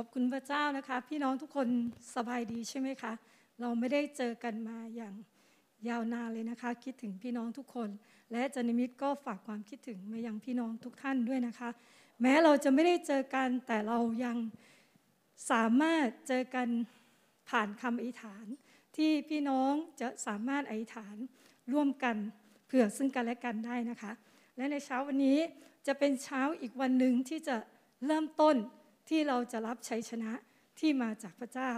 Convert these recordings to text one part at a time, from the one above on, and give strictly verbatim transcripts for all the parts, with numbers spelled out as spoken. อบคุณพระเจ้านะคะพี่น้องทุกคนสบายดีใช่ไหมคะเราไม่ได้เจอกันมาอย่างยาวนานเลยนะคะคิดถึงพี่น้องทุกคนและจันนิมิตก็ฝากความคิดถึงมายังพี่น้องทุกท่านด้วยนะคะแม้เราจะไม่ได้เจอกันแต่เรายังสามารถเจอกันผ่านคำอธิษฐานที่พี่น้องจะสามารถอธิษฐานร่วมกันเผื่อซึ่งกันและกันได้นะคะและในเช้าวันนี้จะเป็นเช้าอีกวันหนึ่งที่จะเริ่มต้นที่เราจะรับชัยชนะที่มาจากพระเจ้า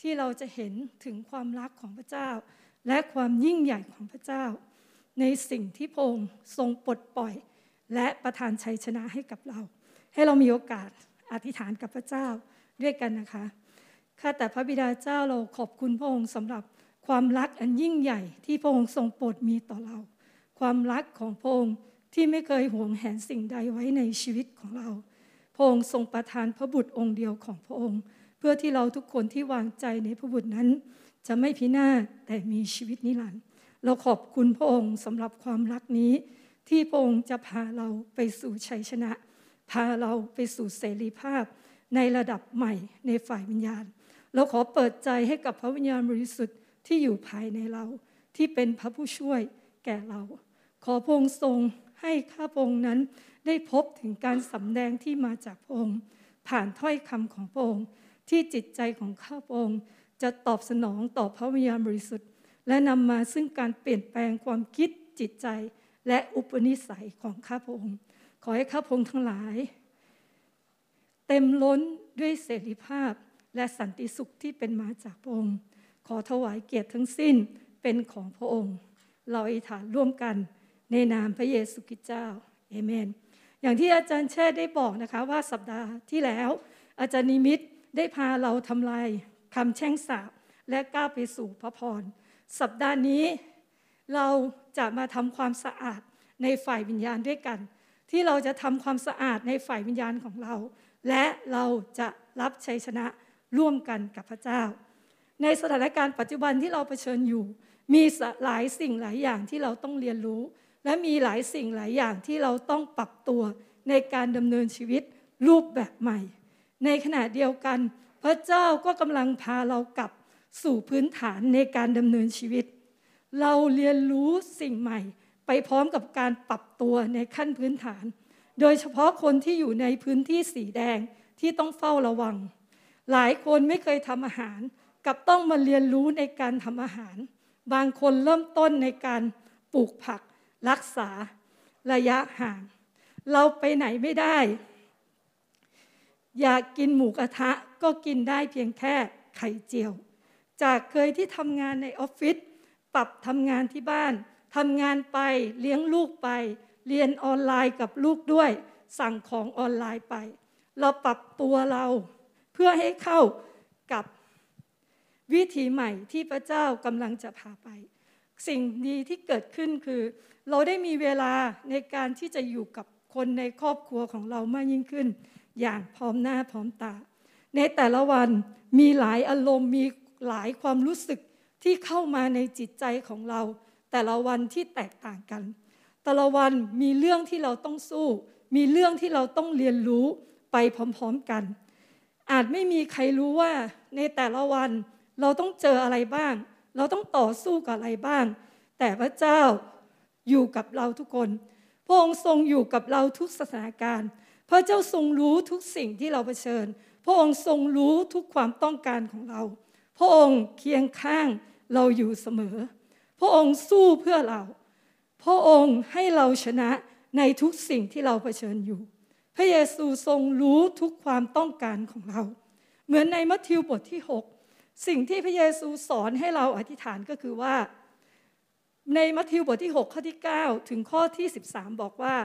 ที่เราจะเห็นถึงความรักของพระเจ้าและความยิ่งใหญ่ของพระเจ้าในสิ่งที่พระองค์ทรงปลดปล่อยและประทานชัยชนะให้กับเราให้เรามีโอกาสอธิษฐานกับพระเจ้าด้วยกันนะคะข้าแต่พระบิดาเจ้าเราขอบคุณพระองค์สำหรับความรักอันยิ่งใหญ่ที่พระองค์ทรงโปรดมีต่อเราความรักของพระองค์ที่ไม่เคยหวงแหนสิ่งใดไว้ในชีวิตของเราพระองค์ทรงประทานพระบุตรองค์เดียวของพระองค์เพื่อที่เราทุกคนที่วางใจในพระบุตรนั้นจะไม่พินาศแต่มีชีวิตนิรันดร์เราขอบคุณพระองค์สำหรับความรักนี้ที่พระองค์จะพาเราไปสู่ชัยชนะพาเราไปสู่เสรีภาพในระดับใหม่ในฝ่ายวิญญาณเราขอเปิดใจให้กับพระวิญญาณบริสุทธิ์ที่อยู่ภายในเราที่เป็นพระผู้ช่วยแก่เราขอพระองค์ทรงให้ข้าพระองค์นั้นได้พบถึงการสำแดงที่มาจากพระองค์ผ่านถ้อยคำของพระองค์ที่จิตใจของข้าพระองค์จะตอบสนองต่อพระวิญญาณบริสุทธิ์และนำมาซึ่งการเปลี่ยนแปลงความคิดจิตใจและอุปนิสัยของข้าพระองค์ขอให้ข้าพระองค์ทั้งหลายเต็มล้นด้วยเสรีภาพและสันติสุขที่เป็นมาจากพระองค์ขอถวายเกียรติทั้งสิ้นเป็นของพระองค์เราอธิษฐานร่วมกันในนามพระเยซูคริสต์เจ้าเอเมนอย่างที่อาจารย์แช่ได้บอกนะคะว่าสัปดาห์ที่แล้วอาจารย์นิมิตได้พาเราทำลายคำแช่งสาปและก้าวไปสู่พระพรสัปดาห์นี้เราจะมาทำความสะอาดในฝ่ายวิญญาณด้วยกันที่เราจะทำความสะอาดในฝ่ายวิญญาณของเราและเราจะรับชัยชนะร่วมกันกับพระเจ้าในสถานการณ์ปัจจุบันที่เราเผชิญอยู่มีหลายสิ่งหลายอย่างที่เราต้องเรียนรู้และมีหลายสิ่งหลายอย่างที่เราต้องปรับตัวในการดำเนินชีวิตรูปแบบใหม่ในขณะเดียวกันพระเจ้าก็กำลังพาเรากลับสู่พื้นฐานในการดำเนินชีวิตเราเรียนรู้สิ่งใหม่ไปพร้อมกับการปรับตัวในขั้นพื้นฐานโดยเฉพาะคนที่อยู่ในพื้นที่สีแดงที่ต้องเฝ้าระวังหลายคนไม่เคยทำอาหารกับต้องมาเรียนรู้ในการทำอาหารบางคนเริ่มต้นในการปลูกผักรักษาระยะห่างเราไปไหนไม่ได้อยากกินหมูกระทะก็กินได้เพียงแค่ไข่เจียวจากเคยที่ทำงานในออฟฟิศปรับทำงานที่บ้านทำงานไปเลี้ยงลูกไปเรียนออนไลน์กับลูกด้วยสั่งของออนไลน์ไปเราปรับตัวเราเพื่อให้เข้ากับวิถีใหม่ที่พระเจ้ากำลังจะพาไปสิ่งดีที่เกิดขึ้นคือเราได้มีเวลาในการที่จะอยู่กับคนในครอบครัวของเรามากยิ่งขึ้นอย่างพร้อมหน้าพร้อมตาในแต่ละวันมีหลายอารมณ์มีหลายความรู้สึกที่เข้ามาในจิตใจของเราแต่ละวันที่แตกต่างกันแต่ละวันมีเรื่องที่เราต้องสู้มีเรื่องที่เราต้องเรียนรู้ไปพร้อมๆกันอาจไม่มีใครรู้ว่าในแต่ละวันเราต้องเจออะไรบ้างเราต้องต่อสู้กับอะไรบ้างแต่พระเจ้าอยู่กับเราทุกคนพระองค์ทรงอยู่กับเราทุกสถานการณ์พระเจ้าทรงรู้ทุกสิ่งที่เราเผชิญพระองค์ทรงรู้ทุกความต้องการของเราพระองค์เคียงข้างเราอยู่เสมอพระองค์สู้เพื่อเราพระองค์ให้เราชนะในทุกสิ่งที่เราเผชิญอยู่พระเยซูทรงรู้ทุกความต้องการของเราเหมือนในมัทธิวบทที่หกสิ่งที่พระเยซูสอนให้เราอธิษฐานก็คือว่าในมัทธิวบทที่หกข้อที่เก้าถึงข้อที่สิบสามบอกว่า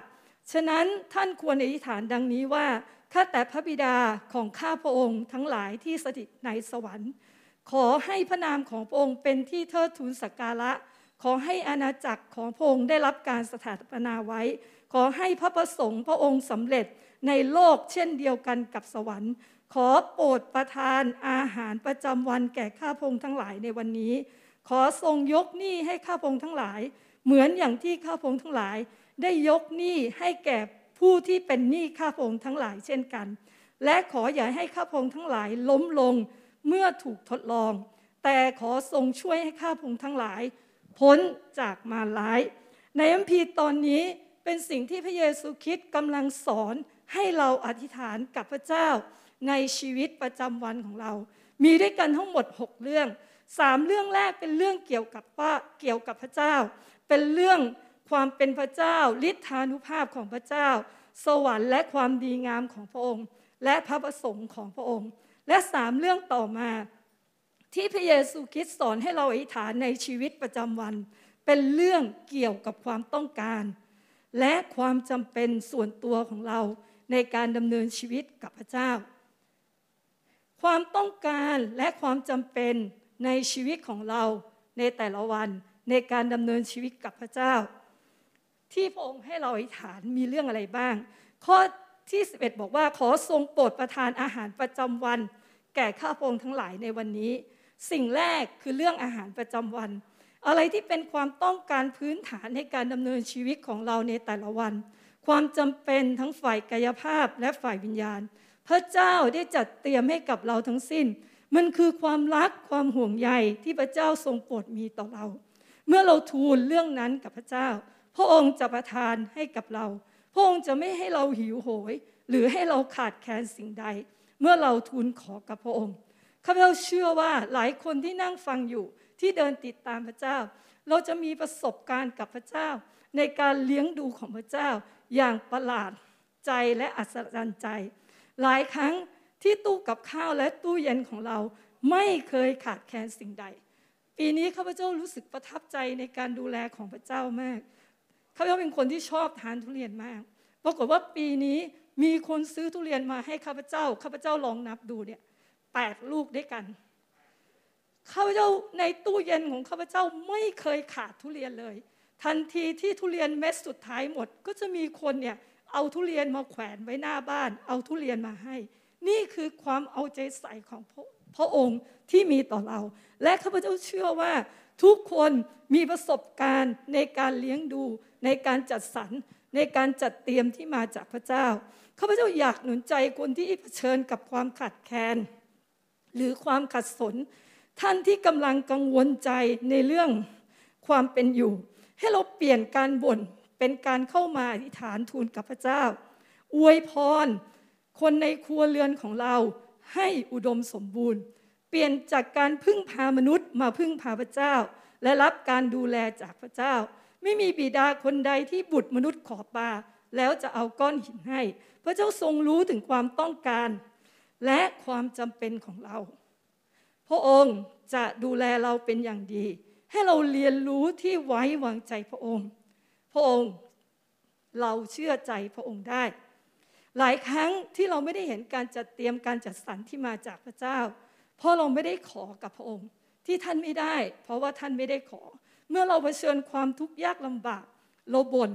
ฉะนั้นท่านควรอธิษฐานดังนี้ว่าข้าแต่พระบิดาของข้าพระองค์ทั้งหลายที่สถิตในสวรรค์ขอให้พระนามของพระองค์เป็นที่เทิดทูนสักการะขอให้อาณาจักรของพระองค์ได้รับการสถาปนาไว้ขอให้พระประสงค์พระองค์สำเร็จในโลกเช่นเดียวกันกับสวรรค์ขอโปรดประทานอาหารประจำวันแก่ข้าพระองค์ทั้งหลายในวันนี้ขอทรงยกหนี้ให้ข้าพระองค์ทั้งหลายเหมือนอย่างที่ข้าพระองค์ทั้งหลายได้ยกหนี้ให้แก่ผู้ที่เป็นหนี้ข้าพระองค์ทั้งหลายเช่นกัน และขออย่าให้ข้าพงทั้งหลายล้มลงเมื่อถูกทดลองแต่ขอทรงช่วยให้ข้าพงทั้งหลายพ้นจากมารร้ายในคัมภีร์ตอนนี้เป็นสิ่งที่พระเยซูคริสต์กำลังสอนให้เราอธิษฐานกับพระเจ้าในชีวิตประจำวันของเรามีด้วยกันทั้งหมดหกเรื่องสามเรื่องแรกเป็นเรื่องเกี่ยวกับว่าเกี่ยวกับพระเจ้าเป็นเรื่องความเป็นพระเจ้าฤทธานุภาพของพระเจ้าสวรรค์และความดีงามของพระองค์และพระประสงค์ของพระองค์และสามเรื่องต่อมาที่พระเยซูคริสต์สอนให้เราอธิษฐานในชีวิตประจำวันเป็นเรื่องเกี่ยวกับความต้องการและความจำเป็นส่วนตัวของเราในการดำเนินชีวิตกับพระเจ้าความต้องการและความจำเป็นในชีวิตของเราในแต่ละวันในการดำเนินชีวิตกับพระเจ้าที่พระองค์ให้เราอธิษฐานมีเรื่องอะไรบ้างข้อที่สิบเอ็ดบอกว่าขอทรงโปรดประทานอาหารประจำวันแก่ข้าพงทั้งหลายในวันนี้สิ่งแรกคือเรื่องอาหารประจำวันอะไรที่เป็นความต้องการพื้นฐานในการดำเนินชีวิตของเราในแต่ละวันความจำเป็นทั้งฝ่ายกายภาพและฝ่ายวิญญาณพระเจ้าได้จัดเตรียมให้กับเราทั้งสิ้นมันคือความรักความห่วงใยที่พระเจ้าทรงโปรดมีต่อเราเมื่อเราทูลเรื่องนั้นกับพระเจ้าพระองค์จะประทานให้กับเราพระองค์จะไม่ให้เราหิวโหยหรือให้เราขาดแคลนสิ่งใดเมื่อเราทูลขอกับพระองค์ข้าพเจ้าเชื่อว่าหลายคนที่นั่งฟังอยู่ที่เดินติดตามพระเจ้าเราจะมีประสบการณ์กับพระเจ้าในการเลี้ยงดูของพระเจ้าอย่างประหลาดใจและอัศจรรย์ใจหลายครั้งที่ตู้กับข้าวและตู้เย็นของเราไม่เคยขาดแคลนสิ่งใดปีนี้ข้าพเจ้ารู้สึกประทับใจในการดูแลของพระเจ้ามากข้าพเจ้าเป็นคนที่ชอบทานทุเรียนมากปรากฏว่าปีนี้มีคนซื้อทุเรียนมาให้ข้าพเจ้าข้าพเจ้าลองนับดูเนี่ยแปดลูกด้วยกันข้าพเจ้าในตู้เย็นของข้าพเจ้าไม่เคยขาดทุเรียนเลยทันทีที่ทุเรียนเม็ดสุดท้ายหมดก็จะมีคนเนี่ยเอาทุเรียนมาแขวนไว้หน้าบ้านเอาทุเรียนมาให้นี่คือความเอาใจใส่ของพระองค์ที่มีต่อเราและข้าพเจ้าเชื่อว่าทุกคนมีประสบการณ์ในการเลี้ยงดูในการจัดสรรในการจัดเตรียมที่มาจากพระเจ้าข้าพเจ้าอยากหนุนใจคนที่เผชิญกับความขาดแคลนหรือความขัดสนท่านที่กำลังกังวลใจในเรื่องความเป็นอยู่ให้เราเปลี่ยนการบ่นเป็นการเข้ามาอธิษฐานทูลกับพระเจ้าอวยพรคนในครัวเรือนของเราให้อุดมสมบูรณ์เปลี่ยนจากการพึ่งพามนุษย์มาพึ่งพาพระเจ้าและรับการดูแลจากพระเจ้าไม่มีบิดาคนใดที่บุตรมนุษย์ขอปลาแล้วจะเอาก้อนหินให้พระเจ้าทรงรู้ถึงความต้องการและความจำเป็นของเราพระองค์จะดูแลเราเป็นอย่างดีให้เราเรียนรู้ที่ไว้วางใจพระองค์พระองค์เราเชื่อใจพระองค์ได้หลายครั้งที่เราไม่ได้เห็นการจัดเตรียมการจัดสรรที่มาจากพระเจ้าเพราะเราไม่ได้ขอกับพระองค์ที่ท่านไม่ได้เพราะว่าท่านไม่ได้ขอเมื่อเราเผชิญความทุกข์ยากลำบากเราบ่น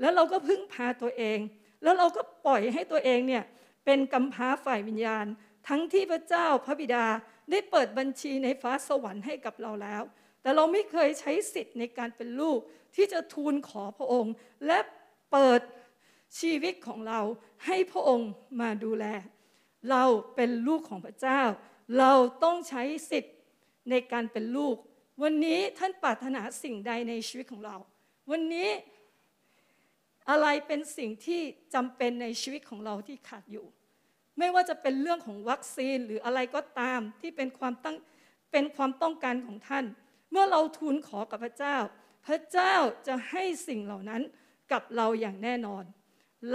แล้วเราก็พึ่งพาตัวเองแล้วเราก็ปล่อยให้ตัวเองเนี่ยเป็นกำพร้าฝ่ายวิญญาณทั้งที่พระเจ้าพระบิดาได้เปิดบัญชีในฟ้าสวรรค์ให้กับเราแล้วแต่เราไม่เคยใช้สิทธิ์ในการเป็นลูกที่จะทูลขอพระองค์และเปิดชีวิตของเราให้พระองค์มาดูแลเราเป็นลูกของพระเจ้าเราต้องใช้สิทธิ์ในการเป็นลูกวันนี้ท่านปรารถนาสิ่งใดในชีวิตของเราวันนี้อะไรเป็นสิ่งที่จำเป็นในชีวิตของเราที่ขาดอยู่ไม่ว่าจะเป็นเรื่องของวัคซีนหรืออะไรก็ตามที่เป็นความตั้งเป็นความต้องการของท่านเมื่อเราทูลขอกับพระเจ้าพระเจ้าจะให้สิ่งเหล่านั้นกับเราอย่างแน่นอน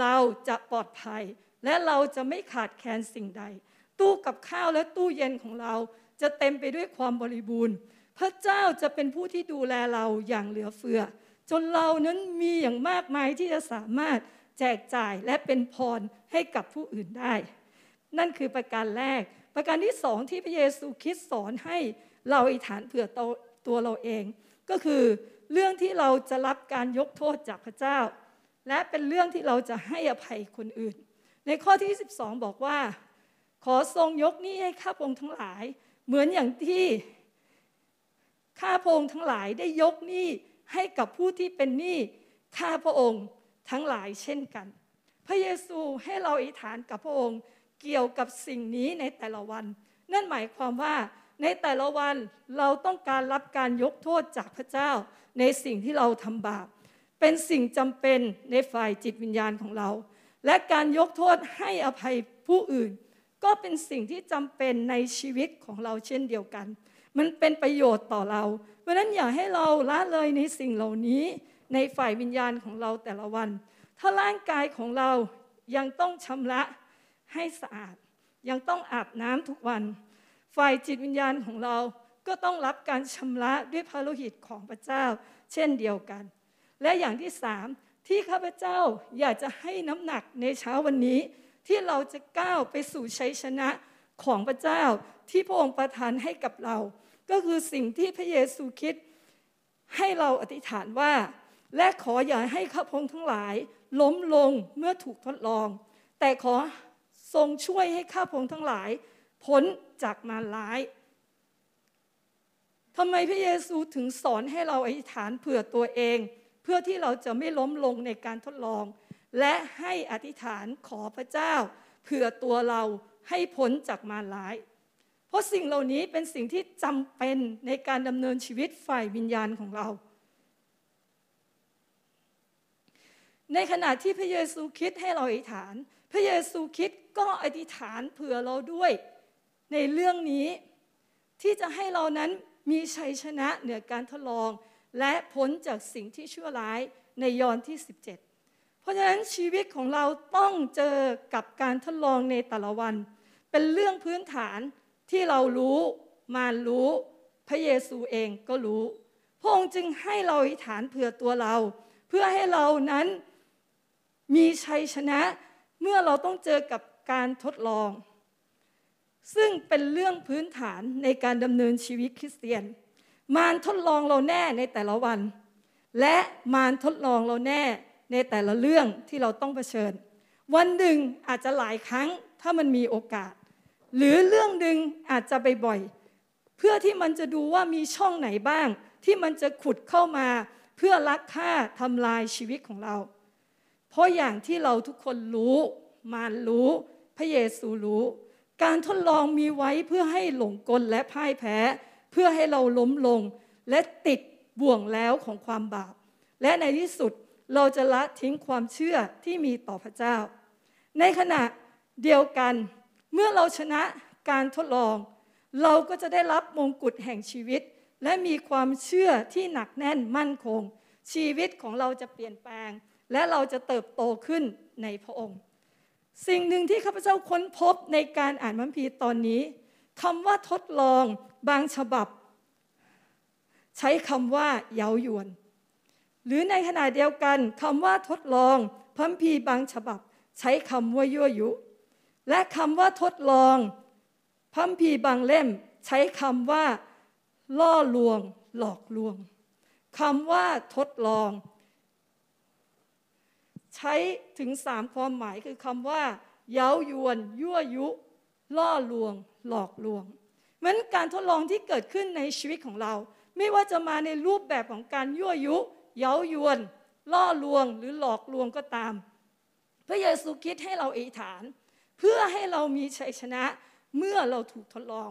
เราจะปลอดภัยและเราจะไม่ขาดแคลนสิ่งใดตู้กับข้าวและตู้เย็นของเราจะเต็มไปด้วยความบริบูรณ์พระเจ้าจะเป็นผู้ที่ดูแลเราอย่างเหลือเฟือจนเรานั้นมีอย่างมากมายที่จะสามารถแจกจ่ายและเป็นพรให้กับผู้อื่นได้นั่นคือประการแรกประการที่สองที่พระเยซูคริสต์สอนให้เราอธิษฐานเผื่อตัวเราเองก็คือเรื่องที่เราจะรับการยกโทษจากพระเจ้าและเป็นเรื่องที่เราจะให้อภัยคนอื่นในข้อที่สิบสองบอกว่าขอทรงยกหนี้ให้ข้าพงทั้งหลายเหมือนอย่างที่ข้าพงทั้งหลายได้ยกหนี้ให้กับผู้ที่เป็นหนี้ข้าพระองค์ทั้งหลายเช่นกันพระเยซูให้เราอธิษฐานกับพระองค์ เกี่ยวกับสิ่งนี้ในแต่ละวันนั่นหมายความว่าในแต่ละวันเราต้องการรับการยกโทษจากพระเจ้าในสิ่งที่เราทำบาปเป็นสิ่งจำเป็นในฝ่ายจิตวิญญาณของเราและการยกโทษให้อภัยผู้อื่นก็เป็นสิ่งที่จำเป็นในชีวิตของเราเช่นเดียวกันมันเป็นประโยชน์ต่อเราเพราะฉะนั้นอย่าให้เราละเลยในสิ่งเหล่านี้ในฝ่ายวิญญาณของเราแต่ละวันถ้าร่างกายของเรายังต้องชำระให้สะอาดยังต้องอาบน้ำทุกวันฝ่ายจิตวิญญาณของเราก็ต้องรับการชำระด้วยพระโลหิตของพระเจ้าเช่นเดียวกันและอย่างที่สามที่ข้าพเจ้าอยากจะให้น้ำหนักในเช้าวันนี้ที่เราจะก้าวไปสู่ชัยชนะของพระเจ้าที่พระองค์ประทานให้กับเราก็คือสิ่งที่พระเยซูคริสต์ให้เราอธิษฐานว่าและขออย่าให้ข้าพงษ์ทั้งหลายล้มลงเมื่อถูกทดลองแต่ขอทรงช่วยให้ข้าพงษ์ทั้งหลายพ้นจากมารร้ายทำไมพระเยซูถึงสอนให้เราอธิษฐานเผื่อตัวเองเพื่อที่เราจะไม่ล้มลงในการทดลองและให้อธิษฐานขอพระเจ้าเผื่อตัวเราให้พ้นจากมารร้ายเพราะสิ่งเหล่านี้เป็นสิ่งที่จำเป็นในการดำเนินชีวิตฝ่ายวิญญาณของเราในขณะที่พระเยซูคริสต์ให้เราอธิษฐานพระเยซูคริสต์ก็อธิษฐานเผื่อเราด้วยในเรื่องนี้ที่จะให้เรานั้นมีชัยชนะเหนือการทดลองและพ้นจากสิ่งที่ชั่วร้ายในยอห์นที่สิบเจ็ดเพราะฉะนั้นชีวิตของเราต้องเจอกับการทดลองในแต่ละวันเป็นเรื่องพื้นฐานที่เรารู้มารรู้พระเยซูเองก็รู้พระองค์จึงให้เราอธิษฐานเผื่อตัวเราเพื่อให้เรานั้นมีชัยชนะเมื่อเราต้องเจอกับการทดลองซึ่งเป็นเรื่องพื้นฐานในการดำเนินชีวิตคริสเตียนมารทดลองเราแน่ในแต่ละวันและมารทดลองเราแน่ในแต่ละเรื่องที่เราต้องเผชิญวันหนึ่งอาจจะหลายครั้งถ้ามันมีโอกาสหรือเรื่องหนึ่งอาจจะบ่อยๆเพื่อที่มันจะดูว่ามีช่องไหนบ้างที่มันจะขุดเข้ามาเพื่อลักฆ่าทำลายชีวิตของเราเพราะอย่างที่เราทุกคนรู้มารรู้พระเยซูรู้การทดลองมีไว้เพื่อให้หลงกลและพ่ายแพ้เพื่อให้เราล้มลงและติดบ่วงแล้วของความบาปและในที่สุดเราจะละทิ้งความเชื่อที่มีต่อพระเจ้าในขณะเดียวกันเมื่อเราชนะการทดลองเราก็จะได้รับมงกุฎแห่งชีวิตและมีความเชื่อที่หนักแน่นมั่นคงชีวิตของเราจะเปลี่ยนแปลงและเราจะเติบโตขึ้นในพระองค์สิ่งหนึ่งที่ข้าพเจ้าค้นพบในการอ่านพระคัมภีร์ตอนนี้คำว่าทดลองบางฉบับใช้คำว่าเย้ายวนหรือในขณะเดียวกันคำว่าทดลองพระคัมภีร์บางฉบับใช้คำว่ายั่วยุและคำว่าทดลองพระคัมภีร์บางเล่มใช้คำว่าล่อลวงหลอกลวงคำว่าทดลองใช้ถึงสามความหมายคือคำว่าเย้ายวนยั่วยุล่อลวงหลอกลวงเหมือนการทดลองที่เกิดขึ้นในชีวิตของเราไม่ว่าจะมาในรูปแบบของการยั่วยุเย้ายวนล่อลวงหรือหลอกลวงก็ตามพระเยซูคริสต์ให้เราอธิษฐานเพื่อให้เรามีชัยชนะเมื่อเราถูกทดลอง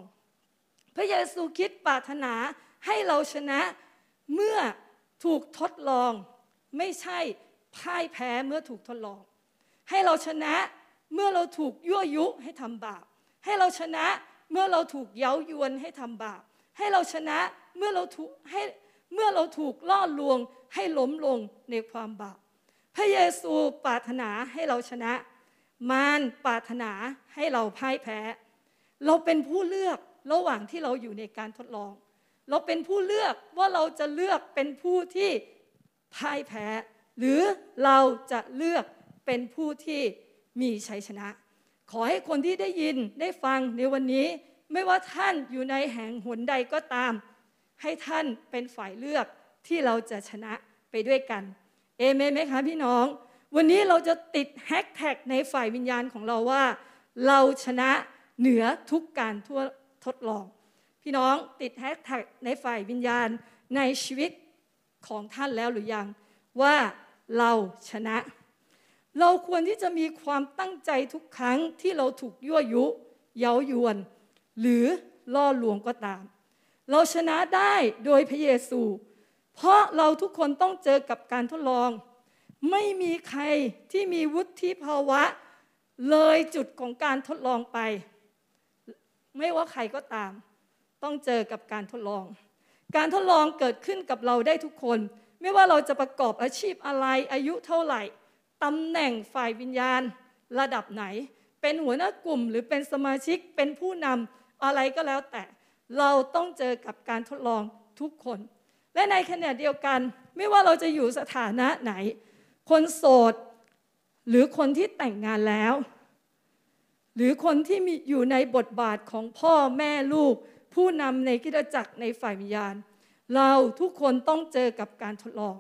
พระเยซูคริสต์ปรารถนาให้เราชนะเมื่อถูกทดลองไม่ใช่พ่ายแพ้เมื่อถูกทดลองให้เราชนะเมื่อเราถูกยั่วยุให้ทำบาปให้เราชนะเมื่อเราถูกเย้ายวนให้ทำบาปให้เราชนะเมื่อเราถูกให้เมื่อเราถูกล่อลวงให้ล้มลงในความบาปพระเยซูปรารถนาให้เราชนะมารปรารถนาให้เราพ่ายแพ้เราเป็นผู้เลือกระหว่างที่เราอยู่ในการทดลองเราเป็นผู้เลือกว่าเราจะเลือกเป็นผู้ที่พ่ายแพ้หรือเราจะเลือกเป็นผู้ที่มีชัยชนะขอให้คนที่ได้ยินได้ฟังในวันนี้ไม่ว่าท่านอยู่ในแห่งหนใดก็ตามให้ท่านเป็นฝ่ายเลือกที่เราจะชนะไปด้วยกันเอเมนไหมคะพี่น้องวันนี้เราจะติดแฮชแท็กในฝ่ายวิญญาณของเราว่าเราชนะเหนือทุกการทดลองพี่น้องติดแฮชแท็กในฝ่ายวิญญาณในชีวิตของท่านแล้วหรือยังว่าเราชนะ เราควรที่จะมีความตั้งใจทุกครั้งที่เราถูกยั่วยุเย้ายวนหรือล่อลวงก็ตามเราชนะได้โดยพระเยซูเพราะเราทุกคนต้องเจอกับการทดลองไม่มีใครที่มีวุฒิภาวะเลยจุดของการทดลองไปไม่ว่าใครก็ตามต้องเจอกับการทดลองการทดลองเกิดขึ้นกับเราได้ทุกคนไม่ว่าเราจะประกอบอาชีพอะไรอายุเท่าไหร่ตำแหน่งฝ่ายวิญญาณระดับไหนเป็นหัวหน้ากลุ่มหรือเป็นสมาชิกเป็นผู้นำอะไรก็แล้วแต่เราต้องเจอกับการทดลองทุกคนและในขณะเดียวกันไม่ว่าเราจะอยู่สถานะไหนคนโสดหรือคนที่แต่งงานแล้วหรือคนที่มีอยู่ในบทบาทของพ่อแม่ลูกผู้นำในคริสตจักรในฝ่ายวิญญาณเราทุกคนต้องเจอกับการทดลอง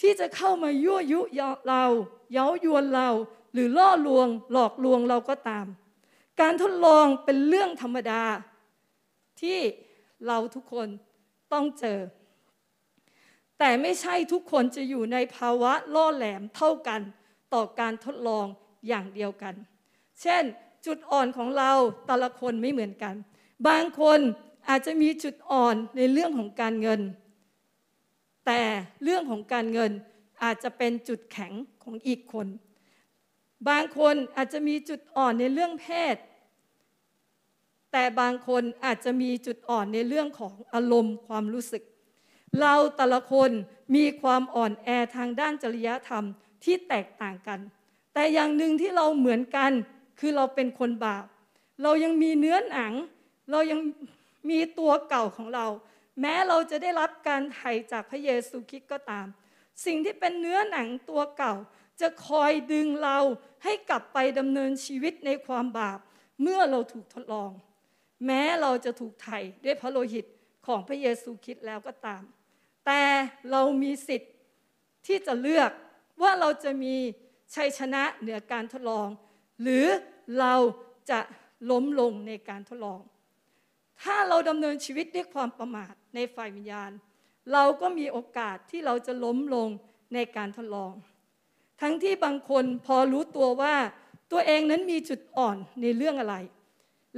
ที่จะเข้ามายั่วยุเราเย้ายวนเราหรือล่อลวงหลอกลวงเราก็ตามการทดลองเป็นเรื่องธรรมดาที่เราทุกคนต้องเจอแต่ไม่ใช่ทุกคนจะอยู่ในภาวะล่อแหลมเท่ากันต่อการทดลองอย่างเดียวกันเช่นจุดอ่อนของเราแต่ละคนไม่เหมือนกันบางคนอาจจะมีจุดอ่อนในเรื่องของการเงินแต่เรื่องของการเงินอาจจะเป็นจุดแข็งของอีกคนบางคนอาจจะมีจุดอ่อนในเรื่องเพศแต่บางคนอาจจะมีจุดอ่อนในเรื่องของอารมณ์ความรู้สึกเราแต่ละคนมีความอ่อนแอทางด้านจริยธรรมที่แตกต่างกันแต่อย่างหนึ่งที่เราเหมือนกันคือเราเป็นคนบาปเรายังมีเนื้อหนังเรายังมีตัวเก่าของเราแม้เราจะได้รับการไถ่จากพระเยซูคริสต์ก็ตามสิ่งที่เป็นเนื้อหนังตัวเก่าจะคอยดึงเราให้กลับไปดำเนินชีวิตในความบาปเมื่อเราถูกทดลองแม้เราจะถูกไถ่ด้วยพระโลหิตของพระเยซูคริสต์แล้วก็ตามแต่เรามีสิทธิ์ที่จะเลือกว่าเราจะมีชัยชนะเหนือการทดลองหรือเราจะล้มลงในการทดลองถ้าเราดำเนินชีวิตด้วยความประมาทในฝ่ายวิญญาณเราก็มีโอกาสที่เราจะล้มลงในการทดลองทั้งที่บางคนพอรู้ตัวว่าตัวเองนั้นมีจุดอ่อนในเรื่องอะไร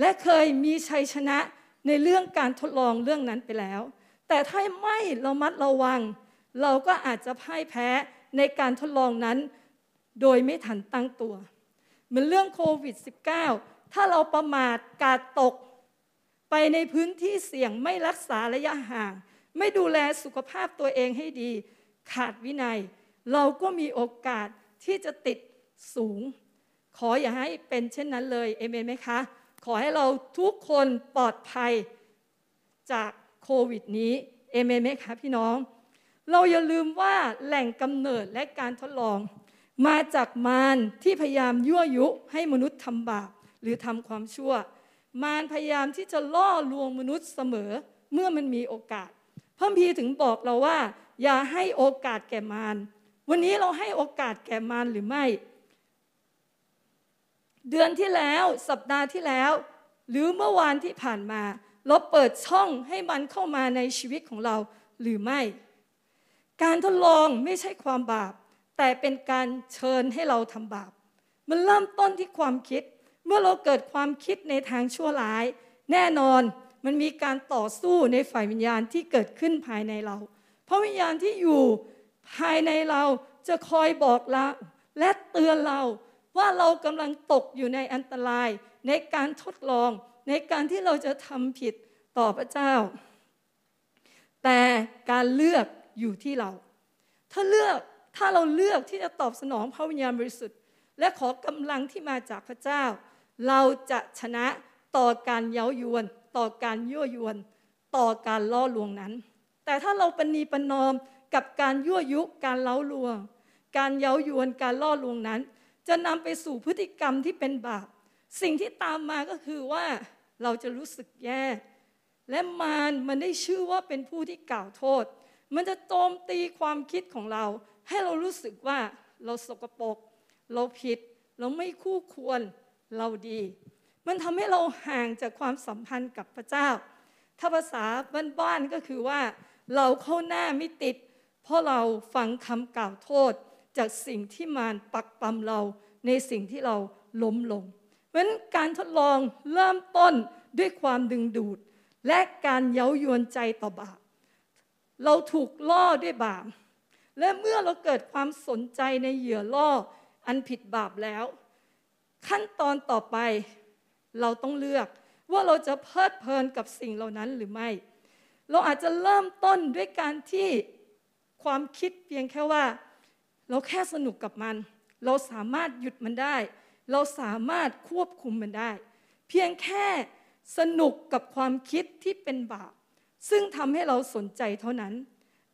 และเคยมีชัยชนะในเรื่องการทดลองเรื่องนั้นไปแล้วแต่ถ้าไม่ระมัดระวังเราก็อาจจะพ่ายแพ้ในการทดลองนั้นโดยไม่ทันตั้งตัวเหมือนเรื่องโควิด สิบเก้า ถ้าเราประมาทกาดตกไปในพื้นที่เสี่ยงไม่รักษาระยะห่างไม่ดูแลสุขภาพตัวเองให้ดีขาดวินัยเราก็มีโอกาสที่จะติดสูงขออย่าให้เป็นเช่นนั้นเลยเอเมนไหมคะขอให้เราทุกคนปลอดภัยจากโควิดนี้เอเมนไหมคะพี่น้องเราอย่าลืมว่าแหล่งกำเนิดและการทดลองมาจากมารที่พยายามยั่วยุให้มนุษย์ทำบาปหรือทำความชั่วมารพยายามที่จะล่อลวงมนุษย์เสมอเมื่อมันมีโอกาสพระคัมภีร์ถึงบอกเราว่าอย่าให้โอกาสแก่มารวันนี้เราให้โอกาสแก่มารหรือไม่เดือนที่แล้วสัปดาห์ที่แล้วหรือเมื่อวานที่ผ่านมาเราเปิดช่องให้มันเข้ามาในชีวิตของเราหรือไม่การทดลองไม่ใช่ความบาปแต่เป็นการเชิญให้เราทำบาปมันเริ่มต้นที่ความคิดเมื่อเราเกิดความคิดในทางชั่วร้ายแน่นอนมันมีการต่อสู้ในฝ่ายวิญญาณที่เกิดขึ้นภายในเราเพราะวิญญาณที่อยู่ภายในเราจะคอยบอกเราและเตือนเราว่าเรากำลังตกอยู่ในอันตรายในการทดลองในการที่เราจะทำผิดต่อพระเจ้าแต่การเลือกอยู่ที่เราถ้าเลือกถ้าเราเลือกที่จะตอบสนองพระวิญญาณบริสุทธิ์และขอกำลังที่มาจากพระเจ้าเราจะชนะต่อการเย้ายวนต่อการยั่วยวนต่อการล่อลวงนั้นแต่ถ้าเราปณีประนอมกับการยั่วยุการเล้าลวงการเย้ายวนการล่อลวงนั้นจะนำไปสู่พฤติกรรมที่เป็นบาปสิ่งที่ตามมาก็คือว่าเราจะรู้สึกแย่และมารมันได้ชื่อว่าเป็นผู้ที่กล่าวโทษมันจะโจมตีความคิดของเราให้เรารู้สึกว่าเราสกปรกเราผิดเราไม่คู่ควรเราดีมันทำให้เราห่างจากความสัมพันธ์กับพระเจ้าถ้าภาษาบ้านๆก็คือว่าเราเข้าหน้าไม่ติดเพราะเราฟังคำกล่าวโทษ จากสิ่งที่มารปักปั๊มเราในสิ่งที่เราล้มลงเพราะฉะนั้นการทดลองเริ่มต้นด้วยความดึงดูดและการเย้ายวนใจต่อบาปเราถูกล่อด้วยบาปและเมื่อเราเกิดความสนใจในเหยื่อล่ออันผิดบาปแล้วขั้นตอนต่อไปเราต้องเลือกว่าเราจะเพลิดเพลินกับสิ่งเหล่านั้นหรือไม่เราอาจจะเริ่มต้นด้วยการที่ความคิดเพียงแค่ว่าเราแค่สนุกกับมันเราสามารถหยุดมันได้เราสามารถควบคุมมันได้เพียงแค่สนุกกับความคิดที่เป็นบาปซึ่งทำให้เราสนใจเท่านั้น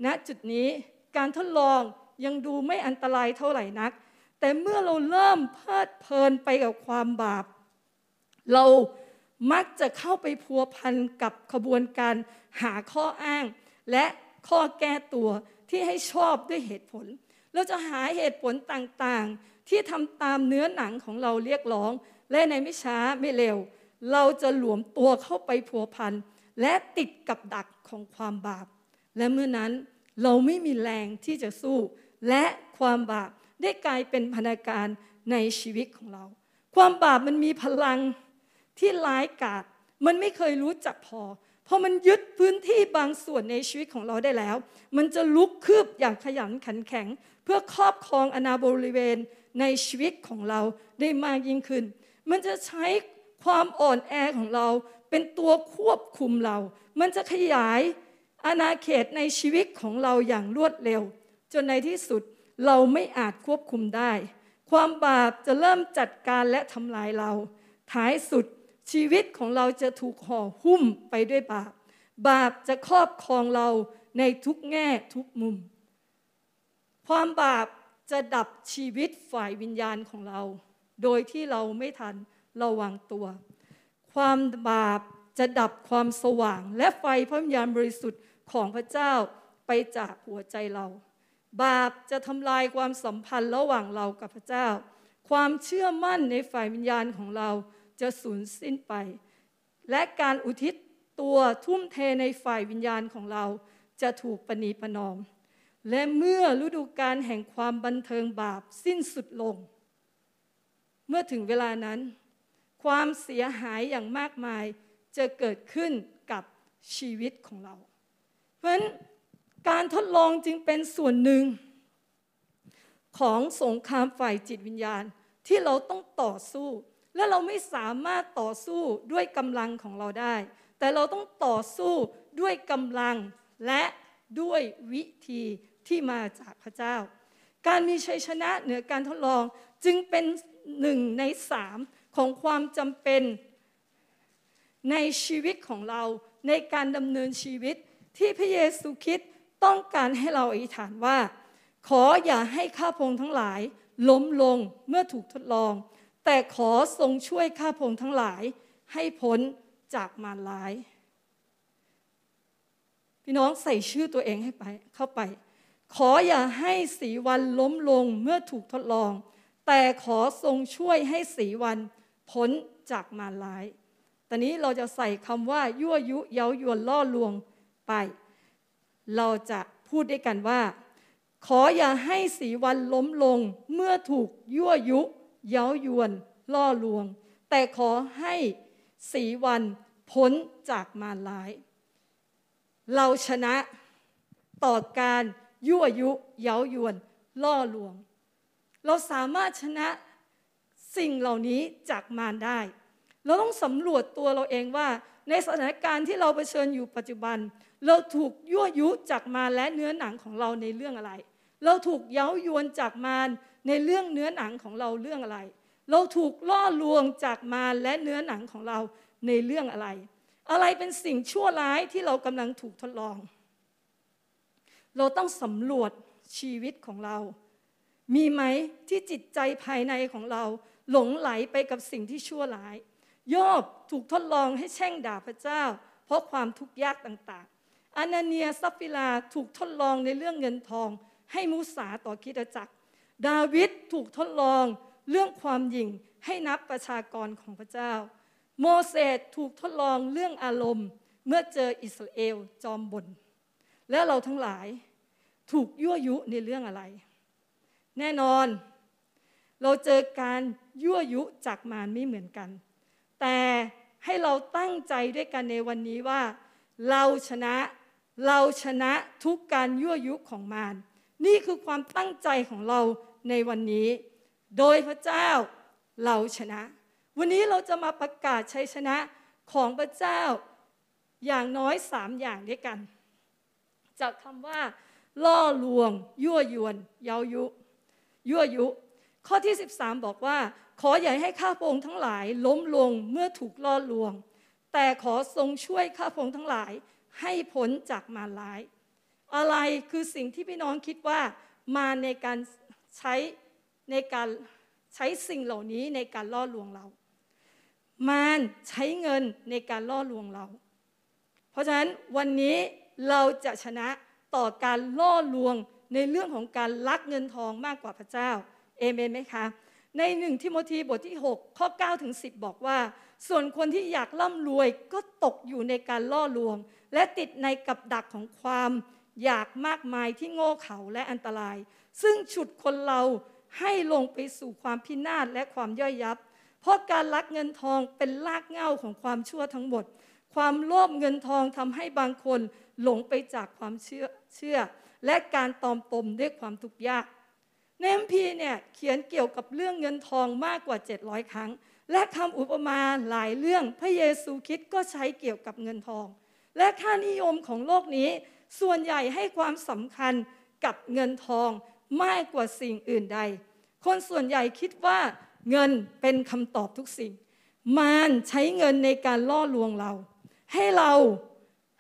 ณจุดนี้การทดลองยังดูไม่อันตรายเท่าไหร่นักแต่เมื่อเราเริ่มเพลิดเพลินไปกับความบาปเรามักจะเข้าไปพัวพันกับขบวนการหาข้ออ้างและข้อแก้ตัวที่ให้ชอบด้วยเหตุผลเราจะหาเหตุผลต่างๆที่ทำตามเนื้อหนังของเราเรียกร้องและในไม่ช้าไม่เร็วเราจะหลวมตัวเข้าไปพัวพันและติดกับดักของความบาปและเมื่อนั้นเราไม่มีแรงที่จะสู้และความบาปได้กลายเป็นพนาการในชีวิตของเราความบาปมันมีพลังที่ร้ายกาจมันไม่เคยรู้จักพอพอมันยึดพื้นที่บางส่วนในชีวิตของเราได้แล้วมันจะลุกคืบอย่างขยันขันแข็งเพื่อครอบครองอาณาบริเวณในชีวิตของเราได้มากยิ่งขึ้นมันจะใช้ความอ่อนแอของเราเป็นตัวควบคุมเรามันจะขยายอาณาเขตในชีวิตของเราอย่างรวดเร็วจนในที่สุดเราไม่อาจควบคุมได้ความบาปจะเริ่มจัดการและทำลายเราท้ายสุดชีวิตของเราจะถูกห่อหุ้มไปด้วยบาปบาปจะครอบครองเราในทุกแง่ทุกมุมความบาปจะดับชีวิตฝ่ายวิญญาณของเราโดยที่เราไม่ทันระวังตัวความบาปจะดับความสว่างและไฟพระวิญญาณบริสุทธิ์ของพระเจ้าไปจากหัวใจเราบาปจะทำลายความสัมพันธ์ระหว่างเรากับพระเจ้าความเชื่อมั่นในฝ่ายวิญญาณของเราจะสูญสิ้นไปและการอุทิศตัวทุ่มเทในฝ่ายวิญญาณของเราจะถูกประนีประนอมและเมื่อฤดูกาลแห่งความบันเทิงบาปสิ้นสุดลงเมื่อถึงเวลานั้นความเสียหายอย่างมากมายจะเกิดขึ้นกับชีวิตของเราเพราะฉะนั้นการทดลองจึงเป็นส่วนหนึ่งของสงครามฝ่ายจิตวิญญาณที่เราต้องต่อสู้และเราไม่สามารถต่อสู้ด้วยกำลังของเราได้แต่เราต้องต่อสู้ด้วยกำลังและด้วยวิธีที่มาจากพระเจ้าการมีชัยชนะเหนือการทดลองจึงเป็นหนึ่งในสามของความจำเป็นในชีวิตของเราในการดำเนินชีวิตที่พระเยซูคริสต์ต้องการให้เราอธิษฐานว่าขออย่าให้ข้าพงทั้งหลายล้มลงเมื่อถูกทดลองแต่ขอทรงช่วยข้าพงทั้งหลายให้พ้นจากมารร้ายพี่น้องใส่ชื่อตัวเองให้ไปเข้าไปขออย่าให้สีวันล้มลงเมื่อถูกทดลองแต่ขอทรงช่วยให้สีวันพ้นจากมารร้ายตอนนี้เราจะใส่คำว่ายั่วยุเย้ายวนล่อลวงไปเราจะพูดด้วยกันว่าขออย่าให้สีวันล้มลงเมื่อถูกยั่วยุเย้ายวนล่อลวงแต่ขอให้สีวันพ้นจากมารร้ายเราชนะต่อการยั่วยุเย้ายวนล่อลวงเราสามารถชนะสิ่งเหล่านี้จากมารได้เราต้องสำรวจตัวเราเองว่าในสถานการณ์ที่เราเผชิญอยู่ปัจจุบันเราถูกยั่วยุจากมารและเนื้อหนังของเราในเรื่องอะไรเราถูกเย้ายวนจากมารในเรื่องเนื้อหนังของเราเรื่องอะไรเราถูกล่อลวงจากมารและเนื้อหนังของเราในเรื่องอะไรอะไรเป็นสิ่งชั่วร้ายที่เรากำลังถูกทดลองเราต้องสำรวจชีวิตของเรามีไหมที่จิตใจภายในของเราหลงไหลไปกับสิ่งที่ชั่วร้ายโยบถูกทดลองให้แช่งด่าพระเจ้าเพราะความทุกข์ยากต่างๆอานาเนียซัฟฟิลาถูกทดลองในเรื่องเงินทองให้มุสาต่อคริสตจักรดาวิดถูกทดลองเรื่องความหยิ่งให้นับประชากรของพระเจ้าโมเสสถูกทดลองเรื่องอารมณ์เมื่อเจออิสราเอลจอมบ่นและเราทั้งหลายถูกยั่วยุในเรื่องอะไร แน่นอนเราเจอการยั่วยุจากมารไม่เหมือนกันแต่ให้เราตั้งใจด้วยกันในวันนี้ว่าเราชนะเราชนะทุกการยั่วยุของมารนี่คือความตั้งใจของเราในวันนี้โดยพระเจ้าเราชนะวันนี้เราจะมาประกาศชัยชนะของพระเจ้าอย่างน้อยสามอย่างด้วยกันจากคำว่าล่อลวงยั่วยวนเย้ายุยั่วยุข้อที่สิบสามบอกว่าขออย่าให้ข้าพระองค์ทั้งหลายล้มลงเมื่อถูกล่อลวงแต่ขอทรงช่วยข้าพระองค์ทั้งหลายให้พ้นจากมารร้ายอะไรคือสิ่งที่พี่น้องคิดว่ามาในการใช้ในการใช้สิ่งเหล่านี้ในการล่อลวงเรามารใช้เงินในการล่อลวงเราเพราะฉะนั้นวันนี้เราจะชนะต่อการล่อลวงในเรื่องของการลักเงินทองมากกว่าพระเจ้าเอเมนไหมคะในหนึ่งทิโมธีบทที่หกข้อเก้าถึงสิบบอกว่าส่วนคนที่อยากร่ำรวยก็ตกอยู่ในการล่อลวงและติดในกับดักของความอยากมากมายที่โง่เขลาและอันตรายซึ่งฉุดคนเราให้ลงไปสู่ความพินาศและความย่อยยับเพราะการลักเงินทองเป็นรากเหง้าของความชั่วทั้งหมดความโลภเงินทองทำให้บางคนหลงไปจากความเชื่อเชื่อและการตอมตมด้วยความทุกข์ยากในคัมภีร์เนี่ยเขียนเกี่ยวกับเรื่องเงินทองมากกว่าเจ็ดร้อยครั้งและคำอุปมาหลายเรื่องพระเยซูคริสต์ก็ใช้เกี่ยวกับเงินทองและค่านิยมของโลกนี้ส่วนใหญ่ให้ความสำคัญกับเงินทองมากกว่าสิ่งอื่นใดคนส่วนใหญ่คิดว่าเงินเป็นคำตอบทุกสิ่งมารใช้เงินในการล่อลวงเราให้เรา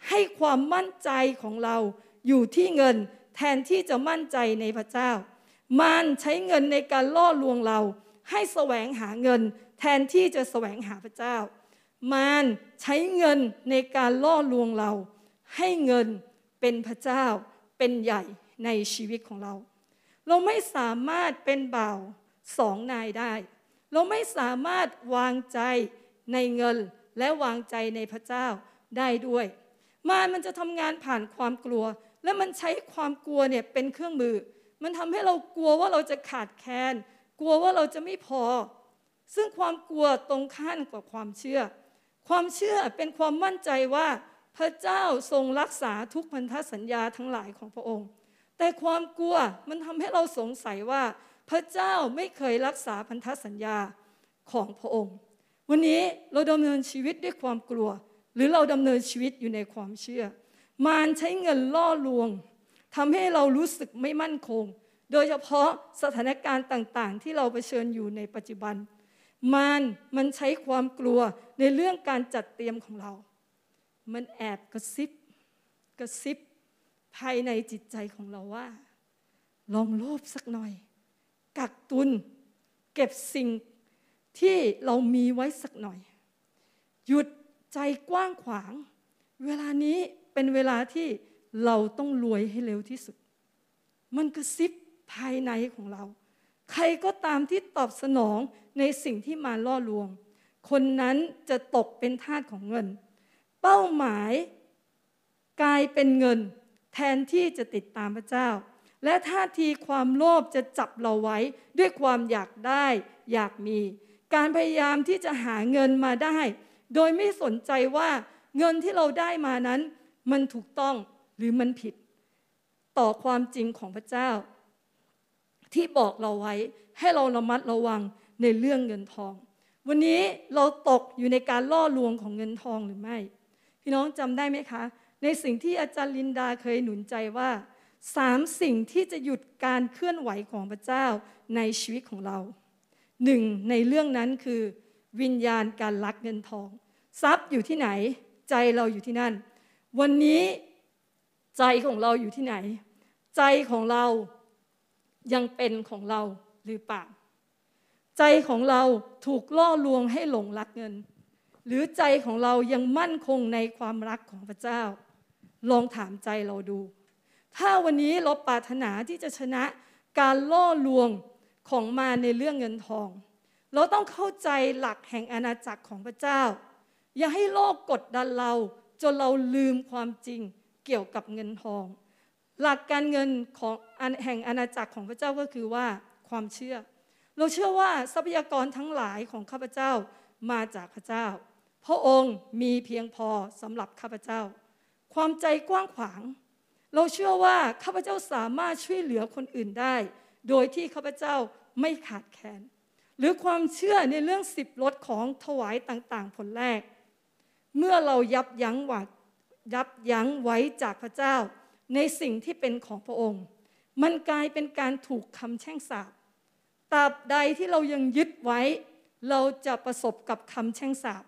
ให้ความมั่นใจของเราอยู่ที่เงินแทนที่จะมั่นใจในพระเจ้ามารใช้เงินในการล่อลวงเราให้แสวงหาเงินแทนที่จะแสวงหาพระเจ้ามารใช้เงินในการล่อลวงเราให้เงินเป็นพระเจ้าเป็นใหญ่ในชีวิตของเราเราไม่สามารถเป็นบ่าวสองนายได้เราไม่สามารถวางใจในเงินและวางใจในพระเจ้าได้ด้วยมารมันจะทำงานผ่านความกลัวและมันใช้ความกลัวเนี่ยเป็นเครื่องมือมันทำให้เรากลัวว่าเราจะขาดแคลนกลัวว่าเราจะไม่พอซึ่งความกลัวตรงข้ามกับความเชื่อความเชื่อเป็นความมั่นใจว่าพระเจ้าทรงรักษาทุกพันธสัญญาทั้งหลายของพระองค์แต่ความกลัวมันทำให้เราสงสัยว่าพระเจ้าไม่เคยรักษาพันธสัญญาของพระองค์วันนี้เราดำเนินชีวิตด้วยความกลัวหรือเราดำเนินชีวิตอยู่ในความเชื่อมารใช้เงินล่อลวงทำให้เรารู้สึกไม่มั่นคงโดยเฉพาะสถานการณ์ต่างๆที่เราเผชิญอยู่ในปัจจุบันมารมันใช้ความกลัวในเรื่องการจัดเตรียมของเรามันแอบกระซิบกระซิบภายในจิตใจของเราว่าลองโลภสักหน่อยกักตุนเก็บสิ่งที่เรามีไว้สักหน่อยหยุดใจกว้างขวางเวลานี้เป็นเวลาที่เราต้องรวยให้เร็วที่สุดมันกระซิบภายในของเราใครก็ตามที่ตอบสนองในสิ่งที่มาล่อลวงคนนั้นจะตกเป็นทาสของเงินเป้าหมายกลายเป็นเงินแทนที่จะติดตามพระเจ้าและท่าทีความโลภจะจับเราไว้ด้วยความอยากได้อยากมีการพยายามที่จะหาเงินมาได้โดยไม่สนใจว่าเงินที่เราได้มานั้นมันถูกต้องหรือมันผิดต่อความจริงของพระเจ้าที่บอกเราไว้ให้เราระมัดระวังในเรื่องเงินทองวันนี้เราตกอยู่ในการล่อลวงของเงินทองหรือไม่พี่น้องจำได้ไหมคะในสิ่งที่อาจารย์ลินดาเคยหนุนใจว่าสามสิ่งที่จะหยุดการเคลื่อนไหวของพระเจ้าในชีวิตของเราหนึ่งในเรื่องนั้นคือวิญญาณการลักเงินทองทรัพย์อยู่ที่ไหนใจเราอยู่ที่นั่นวันนี้ใจของเราอยู่ที่ไหนใจของเรายังเป็นของเราหรือเปล่าใจของเราถูกล่อลวงให้หลงรักเงินหรือใจของเรายังมั่นคงในความรักของพระเจ้าลองถามใจเราดูถ้าวันนี้เราปรารถนาที่จะชนะการล่อลวงของมารในเรื่องเงินทองเราต้องเข้าใจหลักแห่งอาณาจักรของพระเจ้าอย่าให้โลกกดดันเราจนเราลืมความจริงเกี่ยวกับเงินทอง หลักการเงินของแห่งอาณาจักรของพระเจ้าก็คือว่าความเชื่อเราเชื่อว่าทรัพยากรทั้งหลายของข้าพเจ้ามาจากพระเจ้าพระองค์มีเพียงพอสำหรับข้าพเจ้าความใจกว้างขวางเราเชื่อว่าข้าพเจ้าสามารถช่วยเหลือคนอื่นได้โดยที่ข้าพเจ้าไม่ขาดแคลนหรือความเชื่อในเรื่องสิบลดของถวายต่างๆผลแรกเมื่อเรายับยั้งหวัดยับยั้งไว้จากพระเจ้าในสิ่งที่เป็นของพระองค์มันกลายเป็นการถูกคำแช่งสาปตราบใดที่เรายังยึดไว้เราจะประสบกับคำแช่งสาป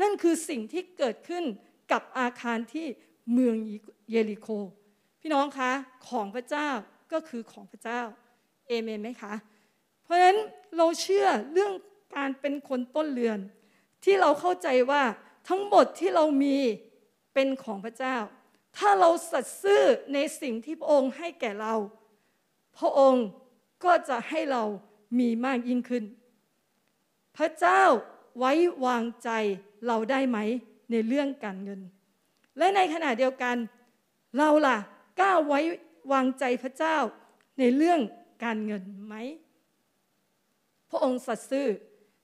นั่นคือสิ่งที่เกิดขึ้นกับอาคารที่เมืองเยริโคพี่น้องคะของพระเจ้าก็คือของพระเจ้าเอเมนไหมคะเพราะฉะนั้นเราเชื่อเรื่องการเป็นคนต้นเรือนที่เราเข้าใจว่าทั้งหมดที่เรามีเป็นของพระเจ้าถ้าเราสัตย์ซื่อในสิ่งที่พระองค์ให้แก่เราพระองค์ก็จะให้เรามีมากยิ่งขึ้นพระเจ้าไว้วางใจเราได้ไหมในเรื่องการเงินและในขณะเดียวกันเราล่ะกล้าไว้วางใจพระเจ้าในเรื่องการเงินไหมพระองค์สัตย์ซื่อ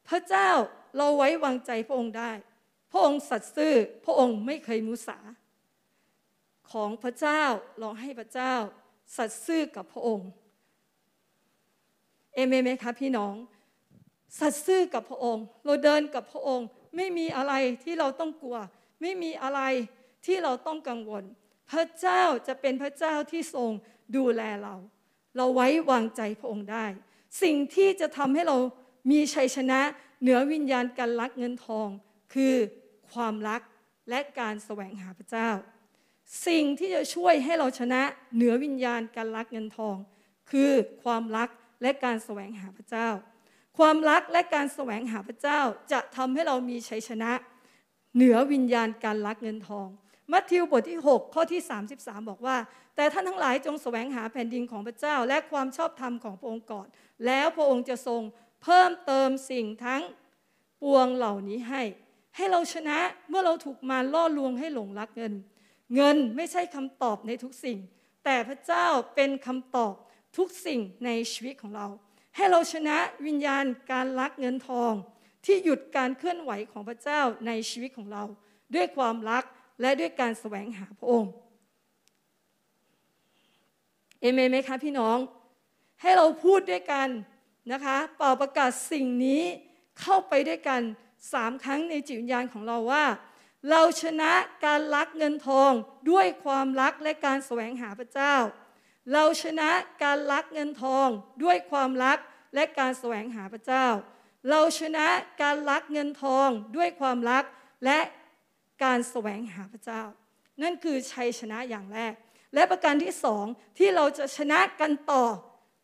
พระเจ้าเราไว้วางใจพระองค์ได้พระองค์สัตย์ซื่อพระองค์ไม่เคยมุสาของพระเจ้าเราให้พระเจ้าสัตย์ซื่อกับพระองค์เอเมนไหมคะพี่น้องสัตย์ซื่อกับพระองค์เราเดินกับพระองค์ไม่มีอะไรที่เราต้องกลัวไม่มีอะไรที่เราต้องกังวลพระเจ้าจะเป็นพระเจ้าที่ทรงดูแลเราเราไว้วางใจพระองค์ได้สิ่งที่จะทำให้เรามีชัยชนะเหนือวิญญาณการลักเงินทองคือความรักและการแสวงหาพระเจ้าสิ่งที่จะช่วยให้เราชนะเหนือวิญญาณการลักเงินทองคือความรักและการแสวงหาพระเจ้าความรักและการแสวงหาพระเจ้าจะทำให้เรามีชัยชนะเหนือวิญญาณการลักเงินทองมัทธิวบทที่หกข้อที่สามสิบสามบอกว่าแต่ท่านทั้งหลายจงแสวงหาแผ่นดินของพระเจ้าและความชอบธรรมของพระองค์ก่อนแล้วพระองค์จะทรงเพิ่มเติมสิ่งทั้งปวงเหล่านี้ให้ให้เราชนะเมื่อเราถูกมารล่อลวงให้หลงรักเงินเงินไม่ใช่คำตอบในทุกสิ่งแต่พระเจ้าเป็นคำตอบทุกสิ่งในชีวิตของเราให้เราชนะวิญญาณการลักเงินทองที่หยุดการเคลื่อนไหวของพระเจ้าในชีวิตของเราด้วยความรักและด้วยการแสวงหาพระองค์เอเมนไหมคะพี่น้องให้เราพูดด้วยกันนะคะเป่าประกาศสิ่งนี้เข้าไปด้วยกันสามครั้งในจิตวิญญาณของเราว่าเราชนะการลักเงินทองด้วยความรักและการแสวงหาพระเจ้าเราชนะการลักเงินทองด้วยความรักและการแสวงหาพระเจ้าเราชนะการลักเงินทองด้วยความรักและการแสวงหาพระเจ้านั่นคือชัยชนะอย่างแรกและประการที่สองที่เราจะชนะกันต่อ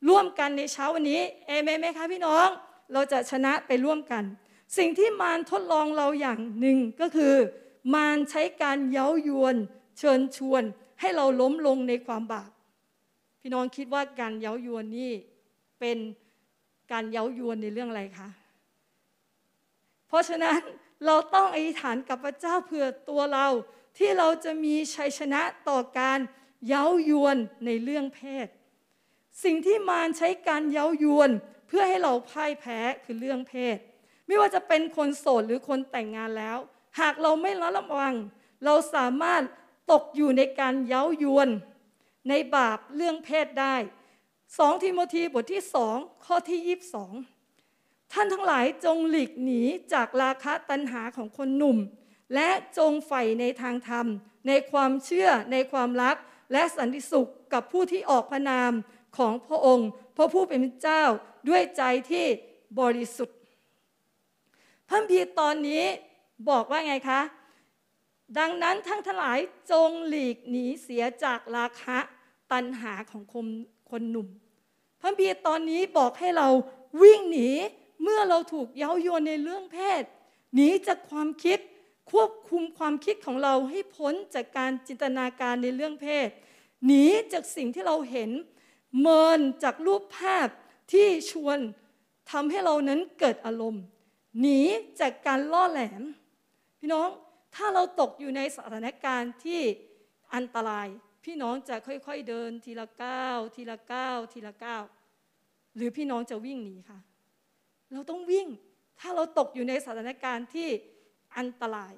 ร่วมกันในเช้าวันนี้เอเมนไหมคะพี่น้องเราจะชนะไปร่วมกันสิ่งที่มารทดลองเราอย่างหนึ่งก็คือมารใช้การเย้ายวนเชิญชวนให้เราล้มลงในความบาปพี่น้องคิดว่าการเย้ายวนนี่เป็นการเย้ายวนในเรื่องอะไรคะเพราะฉะนั้นเราต้องอธิษฐานกับพระเจ้าเผื่อตัวเราที่เราจะมีชัยชนะต่อการเย้ายวนในเรื่องเพศสิ่งที่มารใช้การเย้ายวนเพื่อให้เราพ่ายแพ้คือเรื่องเพศไม่ว่าจะเป็นคนโสดหรือคนแต่งงานแล้วหากเราไม่ระวังเราสามารถตกอยู่ในการเย้ายวนในบาปเรื่องเพศได้สองทิโมธีบทที่สองข้อที่ยี่สิบสองท่านทั้งหลายจงหลีกหนีจากราคะตัณหาของคนหนุ่มและจงใฝ่ในทางธรรมในความเชื่อในความรักและสันติสุขกับผู้ที่ออกพระนามของพระองค์พระผู้เป็นเจ้าด้วยใจที่บริสุทธิ์พระคัมภีร์ตอนนี้บอกว่าไงคะดังนั้นทั้งทั้งหลายจงหลีกหนีเสียจากราคะตัณหาของคนคนหนุ่มพระคัมภีร์ตอนนี้บอกให้เราวิ่งหนีเมื่อเราถูกเย้ายวนในเรื่องเพศหนีจากความคิดควบคุมความคิดของเราให้พ้นจากการจินตนาการในเรื่องเพศหนีจากสิ่งที่เราเห็นเมินจากรูปภาพที่ชวนทำให้เรานั้นเกิดอารมณ์หนีจากการล่อแหลมพี่น้องถ้าเราตกอยู่ในสถานการณ์ที่อันตราย พี่น้องจะค่อยๆเดินทีละก้าวทีละก้าวทีละก้าวหรือพี่น้องจะวิ่งหนีค่ะเราต้องวิ่งถ้าเราตกอยู่ในสถานการณ์ที่อันตราย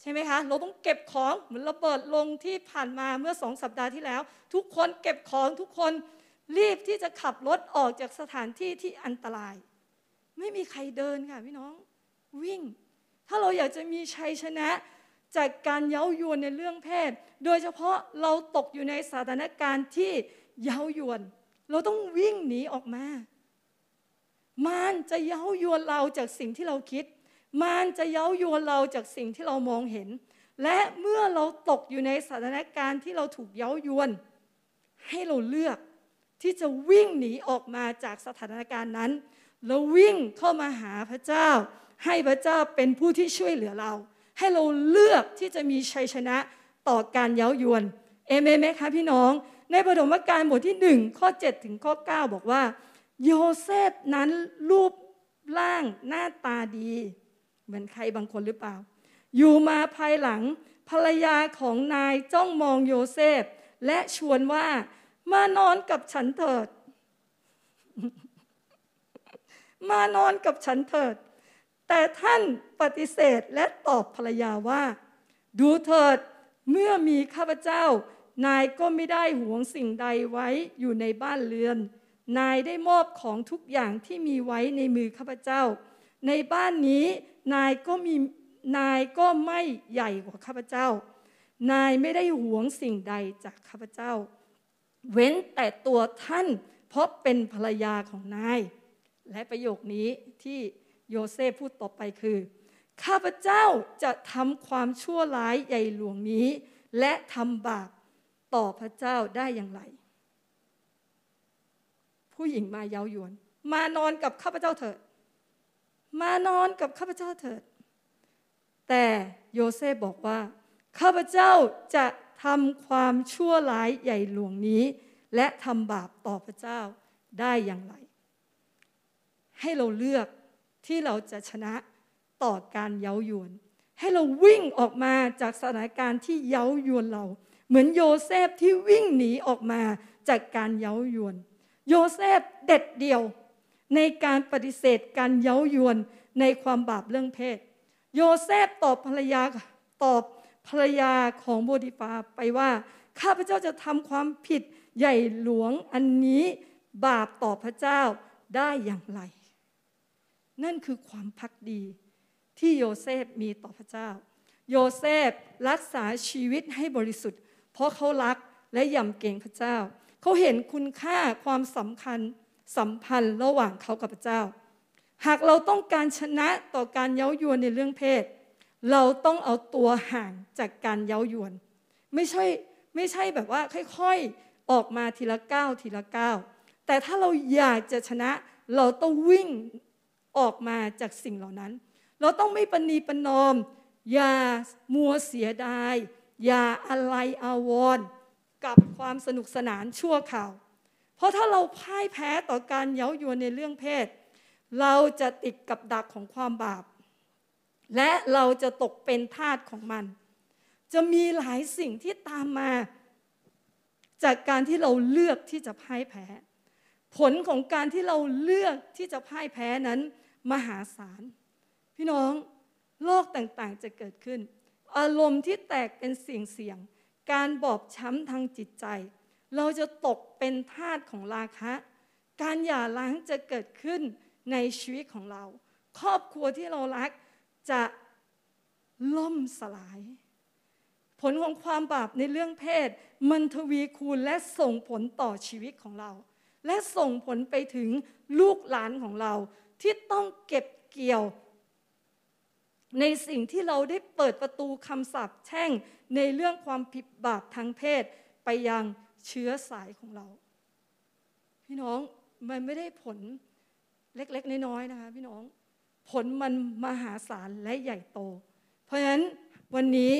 ใช่ไหมคะเราต้องเก็บของเหมือนระเบิดลงที่ผ่านมาเมื่อสองสัปดาห์ที่แล้วทุกคนเก็บของทุกคนรีบที่จะขับรถออกจากสถานที่ที่อันตรายไม่มีใครเดินค่ะพี่น้องวิ่งถ้าเราอยากจะมีชัยชนะจากการเย้ายวนในเรื่องเพศโดยเฉพาะเราตกอยู่ในสถานการณ์ที่เย้ายวนเราต้องวิ่งหนีออกมามารจะเย้ายวนเราจากสิ่งที่เราคิดมารจะเย้ายวนเราจากสิ่งที่เรามองเห็นและเมื่อเราตกอยู่ในสถานการณ์ที่เราถูกเย้ายวนให้เราเลือกที่จะวิ่งหนีออกมาจากสถานการณ์นั้นเราวิ่งเข้ามาหาพระเจ้าให้พระเจ้าเป็นผู้ที่ช่วยเหลือเราให้เราเลือกที่จะมีชัยชนะต่อการเย้ายวนเอเมนไหมคะพี่น้องในปฐมกาลบทที่หนึ่งข้อเจ็ดถึงข้อเก้าบอกว่าโยเซฟนั้นรูปร่างหน้าตาดีเหมือนใครบางคนหรือเปล่าอยู่มาภายหลังภรรยาของนายจ้องมองโยเซฟและชวนว่ามานอนกับฉันเถิด มานอนกับฉันเถิดแต่ท่านปฏิเสธและตอบภรรยาว่าดูเถิดเมื่อมีข้าพเจ้านายก็ไม่ได้หวงสิ่งใดไว้อยู่ในบ้านเรือนนายได้มอบของทุกอย่างที่มีไว้ในมือข้าพเจ้าในบ้านนี้นายก็มีนายก็ไม่ใหญ่กว่าข้าพเจ้านายไม่ได้หวงสิ่งใดจากข้าพเจ้าเว้นแต่ตัวท่านเพราะเป็นภรรยาของนายและประโยคนี้ที่โยเซฟพูดต่อไปคือข้าพเจ้าจะทำความชั่วร้ายใหญ่หลวงนี้และทำบาปต่อพระเจ้าได้อย่างไรผู้หญิงมาเย้ายวนมานอนกับข้าพเจ้าเถิดมานอนกับข้าพเจ้าเถิดแต่โยเซฟบอกว่าข้าพเจ้าจะทำความชั่วร้ายใหญ่หลวงนี้และทำบาปต่อพระเจ้าได้อย่างไรให้เราเลือกที่เราจะชนะต่อการเย้ายวนให้เราวิ่งออกมาจากสถานการณ์ที่เย้ายวนเราเหมือนโยเซฟที่วิ่งหนีออกมาจากการเย้ายวนโยเซฟเด็ดเดี่ยวในการปฏิเสธการเย้ายวนในความบาปเรื่องเพศโยเซฟตอบภรรยาตอบภรรยาของโปติฟาไปว่าข้าพเจ้าจะทำความผิดใหญ่หลวงอันนี้บาปต่อพระเจ้าได้อย่างไรนั่นคือความภักดีที่โยเซฟมีต่อพระเจ้าโยเซฟรักษาชีวิตให้บริสุทธิ์เพราะเขารักและยำเกรงพระเจ้าเขาเห็นคุณค่าความสำคัญสัมพันธ์ระหว่างเขากับพระเจ้าหากเราต้องการชนะต่อการเย้ายวนในเรื่องเพศเราต้องเอาตัวห่างจากการเย้ายวนไม่ใช่ไม่ใช่แบบว่าค่อยๆออกมาทีละก้าวทีละก้าวแต่ถ้าเราอยากจะชนะเราต้องวิ่งออกมาจากสิ่งเหล่านั้นเราต้องไม่ปณีประนอมอย่ามัวเสียดายอย่าอะไรอาวรณ์กับความสนุกสนานชั่วคราวเพราะถ้าเราพ่ายแพ้ต่อการเย้ายวนในเรื่องเพศเราจะติดกับดักของความบาปและเราจะตกเป็นทาสของมันจะมีหลายสิ่งที่ตามมาจากการที่เราเลือกที่จะพ่ายแพ้ผลของการที่เราเลือกที่จะพ่ายแพ้นั้นมหาศาลพี่น้องโรคต่างๆจะเกิดขึ้นอารมณ์ที่แตกเป็นเสี่ยงๆการบอบช้ำทางจิตใจเราจะตกเป็นทาสของราคะการหย่าร้างจะเกิดขึ้นในชีวิตของเราครอบครัวที่เรารักจะล่มสลายผลของความบาปในเรื่องเพศมันทวีคูณและส่งผลต่อชีวิตของเราและส่งผลไปถึงลูกหลานของเราที่ต้องเก็บเกี่ยวในสิ่งที่เราได้เปิดประตูคำสาปแช่งในเรื่องความผิดบาปทางเพศไปยังเชื้อสายของเราพี่น้องมันไม่ได้ผลเล็กๆน้อยๆนะคะพี่น้องผลมันมหาศาลและใหญ่โตเพราะฉะนั้นวันนี้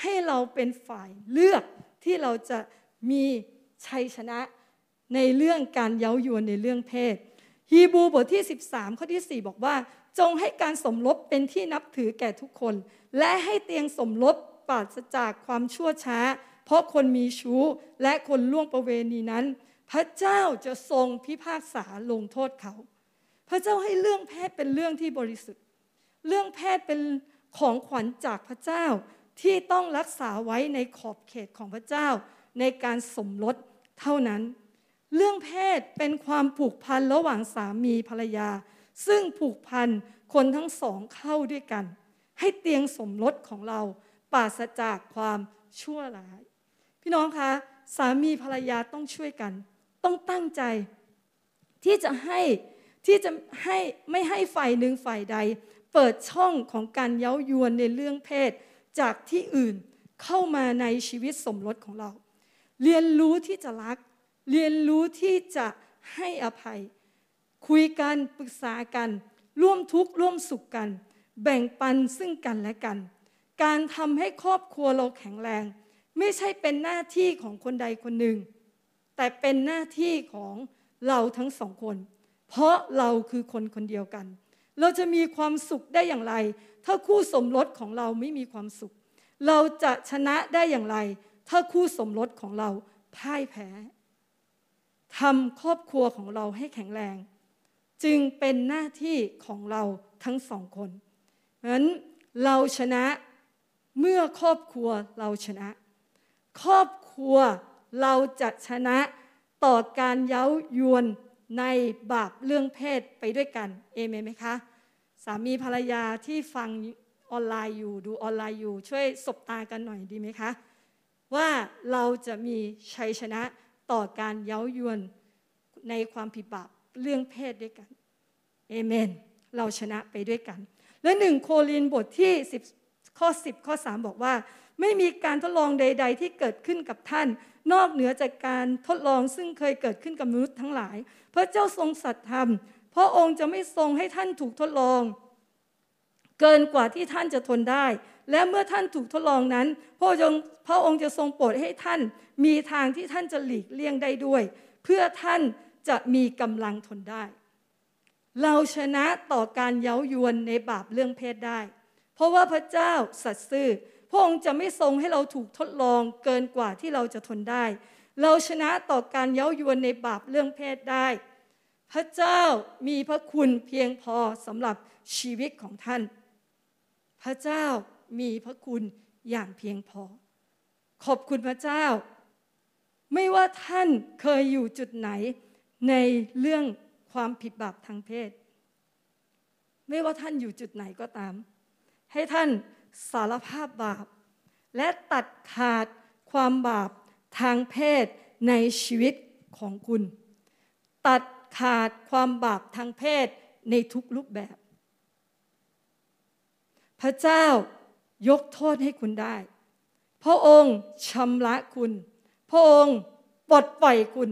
ให้เราเป็นฝ่ายเลือกที่เราจะมีชัยชนะในเรื่องการเย้ายวนในเรื่องเพศฮีบรูบทที่สิบสามข้อที่สี่บอกว่าจงให้การสมรสเป็นที่นับถือแก่ทุกคนและให้เตียงสมรสปราศจากความชั่วช้า เพราะคนมีชู้และคนล่วงประเวณีนั้นพระเจ้าจะทรงพิพากษาลงโทษเขาพระเจ้าให้เรื่องแพทย์เป็นเรื่องที่บริสุทธิ์เรื่องแพทย์เป็นของขวัญจากพระเจ้าที่ต้องรักษาไว้ในขอบเขตของพระเจ้าในการสมรสเท่านั้นเรื่องเพศเป็นความผูกพันระหว่างสามีภรรยาซึ่งผูกพันคนทั้งสองเข้าด้วยกันให้เตียงสมรสของเราปราศจากความชั่วร้ายพี่น้องคะสามีภรรยาต้องช่วยกันต้องตั้งใจที่จะให้ที่จะให้ไม่ให้ฝ่ายหนึ่งฝ่ายใดเปิดช่องของการเย้ายวนในเรื่องเพศจากที่อื่นเข้ามาในชีวิตสมรสของเราเรียนรู้ที่จะรักเรียนรู้ที่จะให้อภัยคุยกันปรึกษากันร่วมทุกข์ร่วมสุขกันแบ่งปันซึ่งกันและกันการทำให้ครอบครัวเราแข็งแรงไม่ใช่เป็นหน้าที่ของคนใดคนหนึ่งแต่เป็นหน้าที่ของเราทั้งสองคนเพราะเราคือคนคนเดียวกันเราจะมีความสุขได้อย่างไรถ้าคู่สมรสของเราไม่มีความสุขเราจะชนะได้อย่างไรถ้าคู่สมรสของเราพ่ายแพ้ทำครอบครัวของเราให้แข็งแรงจึงเป็นหน้าที่ของเราทั้งสองคนเพราะฉะนั้นเราชนะเมื่อครอบครัวเราชนะครอบครัวเราจะชนะต่อการเย้ายวนในบาปเรื่องเพศไปด้วยกันเอเมนไหมคะสามีภรรยาที่ฟังออนไลน์อยู่ดูออนไลน์อยู่ช่วยสบตากันหน่อยดีไหมคะว่าเราจะมีชัยชนะต่อการเย้ายวนในความผิดบาปเรื่องเพศด้วยกันเอเมนเราชนะไปด้วยกันและหนึ่งโครินธ์บทที่สิบข้อสิบข้อสามบอกว่าไม่มีการทดลองใดๆที่เกิดขึ้นกับท่านนอกเหนือจากการทดลองซึ่งเคยเกิดขึ้นกับมนุษย์ทั้งหลายพระเจ้าทรงสัตย์ธรรมพระองค์จะไม่ทรงให้ท่านถูกทดลองเกินกว่าที่ท่านจะทนได้และเมื่อท่านถูกทดลองนั้นพระองค์พระองค์จะทรงโปรดให้ท่านมีทางที่ท่านจะหลีกเลี่ยงได้ด้วยเพื่อท่านจะมีกำลังทนได้เราชนะต่อการเย้ายวนในบาปเรื่องเพศได้เพราะว่าพระเจ้าสัตย์ซื่อพระองค์จะไม่ทรงให้เราถูกทดลองเกินกว่าที่เราจะทนได้เราชนะต่อการเย้ายวนในบาปเรื่องเพศได้พระเจ้ามีพระคุณเพียงพอสำหรับชีวิตของท่านพระเจ้ามีพระคุณอย่างเพียงพอขอบคุณพระเจ้าไม่ว่าท่านเคยอยู่จุดไหนในเรื่องความผิดบาปทางเพศไม่ว่าท่านอยู่จุดไหนก็ตามให้ท่านสารภาพบาปและตัดขาดความบาปทางเพศในชีวิตของคุณตัดขาดความบาปทางเพศในทุกรูปแบบพระเจ้ายกโทษให้คุณได้พระองค์ชำระคุณพระองค์ปลดปล่อยคุณ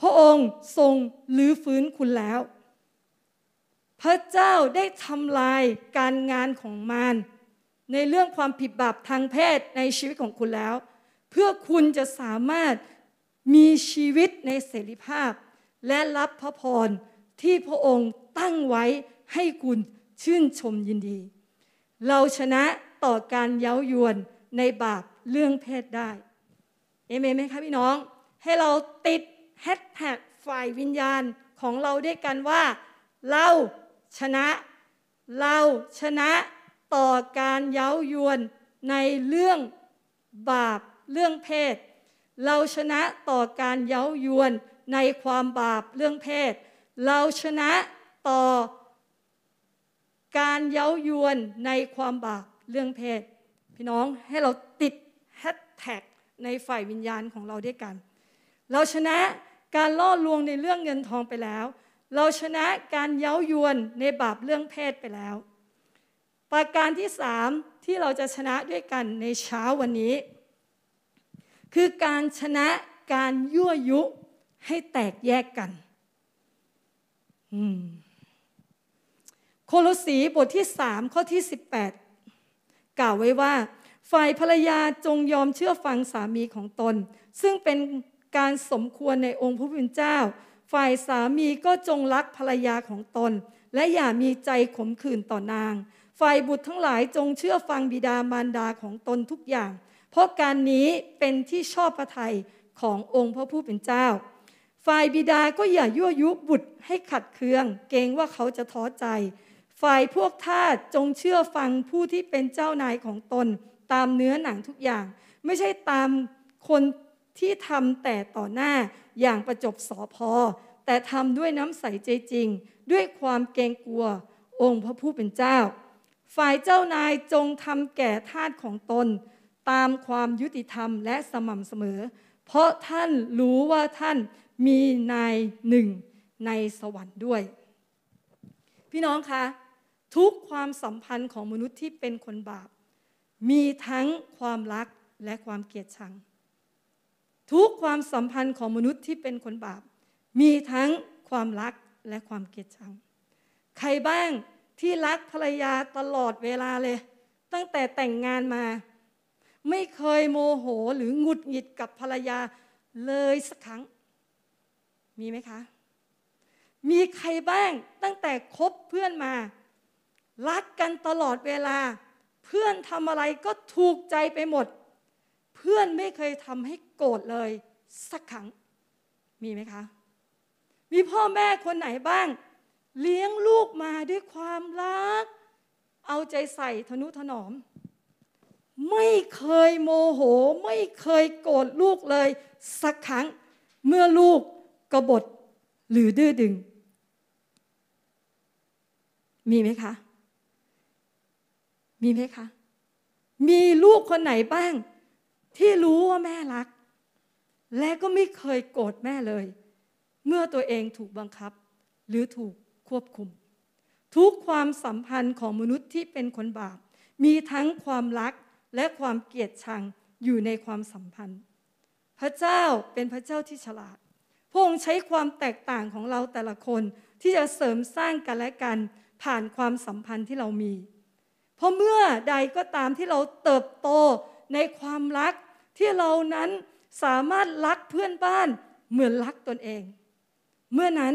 พระองค์ทรงลื้อฟื้นคุณแล้วพระเจ้าได้ทำลายการงานของมารในเรื่องความผิดบาปทางเพศในชีวิตของคุณแล้วเพื่อคุณจะสามารถมีชีวิตในเสรีภาพและรับพระพรที่พระองค์ตั้งไว้ให้คุณชื่นชมยินดีเราชนะต่อการเย้ายวนในบาปเรื่องเพศได้เอเมนไหมคะพี่น้องให้เราติดแฮชแท็กฝ่ายวิญญาณของเราด้วยกันว่าเราชนะเราชนะต่อการเย้ายวนในเรื่องบาปเรื่องเพศเราชนะต่อการเย้ายวนในความบาปเรื่องเพศเราชนะต่อการเย้ายวนในความบาปเรื่องเพศพี่น้องให้เราติดแฮชแท็กในฝ่ายวิญญาณของเราด้วยกันเราชนะการล่อลวงในเรื่องเงินทองไปแล้วเราชนะการเย้ายวนในบาปเรื่องเพศไปแล้วประการที่สามที่เราจะชนะด้วยกันในเช้าวันนี้คือการชนะการยั่วยุให้แตกแยกกันโคโลสีบทที่สามข้อที่สิบแปดกล่าวไว้ว่าฝ่ายภรรยาจงยอมเชื่อฟังสามีของตนซึ่งเป็นการสมควรในองค์พระผู้เป็นเจ้าฝ่ายสามีก็จงรักภรรยาของตนและอย่ามีใจขมขื่นต่อนางฝ่ายบุตรทั้งหลายจงเชื่อฟังบิดามารดาของตนทุกอย่าง เพราะการนี้เป็นที่ชอบพระทัยขององค์พระผู้เป็นเจ้าฝ่ายบิดาก็อย่ายั่วยุบุตรให้ขัดเคืองเกรงว่าเขาจะท้อใจฝ่ายพวกทาสจงเชื่อฟังผู้ที่เป็นเจ้านายของตนตามเนื้อหนังทุกอย่างไม่ใช่ตามคนที่ทำแต่ต่อหน้าอย่างประจบสอพอแต่ทำด้วยน้ำใสใจจริงด้วยความเกรงกลัวองค์พระผู้เป็นเจ้าฝ่ายเจ้านายจงทำแก่ทาสของตนตามความยุติธรรมและสม่ำเสมอเพราะท่านรู้ว่าท่านมีนายหนึ่งในสวรรค์ด้วยพี่น้องคะทุกความสัมพันธ์ของมนุษย์ที่เป็นคนบาปมีทั้งความรักและความเกลียดชังทุกความสัมพันธ์ของมนุษย์ที่เป็นคนบาปมีทั้งความรักและความเกลียดชังใครบ้างที่รักภรรยาตลอดเวลาเลยตั้งแต่แต่งงานมาไม่เคยโมโหหรือหงุดหงิดกับภรรยาเลยสักครั้งมีไหมคะมีใครบ้างตั้งแต่คบเพื่อนมารักกันตลอดเวลาเพื่อนทำอะไรก็ถูกใจไปหมดเพื่อนไม่เคยทำให้โกรธเลยสักครั้งมีไหมคะมีพ่อแม่คนไหนบ้างเลี้ยงลูกมาด้วยความรักเอาใจใส่ทนุถนอมไม่เคยโมโหไม่เคยโกรธลูกเลยสักครั้งเมื่อลูกกบฏหรือดื้อดึงมีไหมคะมีไหมคะมีลูกคนไหนบ้างที่รู้ว่าแม่รักและก็ไม่เคยโกรธแม่เลยเมื่อตัวเองถูกบังคับหรือถูกควบคุมทุกความสัมพันธ์ของมนุษย์ที่เป็นคนบาปมีทั้งความรักและความเกลียดชังอยู่ในความสัมพันธ์พระเจ้าเป็นพระเจ้าที่ฉลาดพระองค์ใช้ความแตกต่างของเราแต่ละคนที่จะเสริมสร้างกันและกันผ่านความสัมพันธ์ที่เรามีเพราะเมื่อใดก็ตามที่เราเติบโตในความรักที่เรานั้นสามารถรักเพื่อนบ้านเหมือนรักตนเองเมื่อนั้น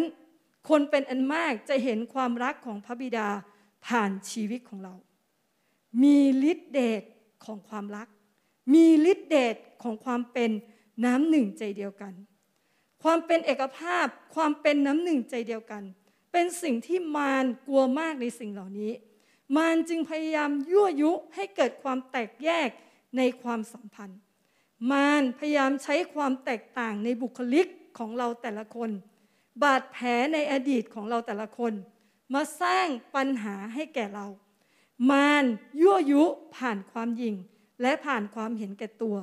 คนเป็นอันมากจะเห็นความรักของพระบิดาผ่านชีวิตของเรามีฤทธิ์เดชของความรักมีฤทธิ์เดชของความเป็นน้ำหนึ่งใจเดียวกันความเป็นเอกภาพความเป็นน้ำหนึ่งใจเดียวกันเป็นสิ่งที่มารกลัวมากในสิ่งเหล่านี้มารจึงพยายามยั่วยุให้เกิดความแตกแยกในความสัมพันธ์มารพยายามใช้ความแตกต่างในบุคลิกของเราแต่ละคนบาดแผลในอดีตของเราแต่ละคนมาสร้างปัญหาให้แก่เรามารยั่วยุผ่านความหยิ่งและผ่านความเห็นแก่ตัว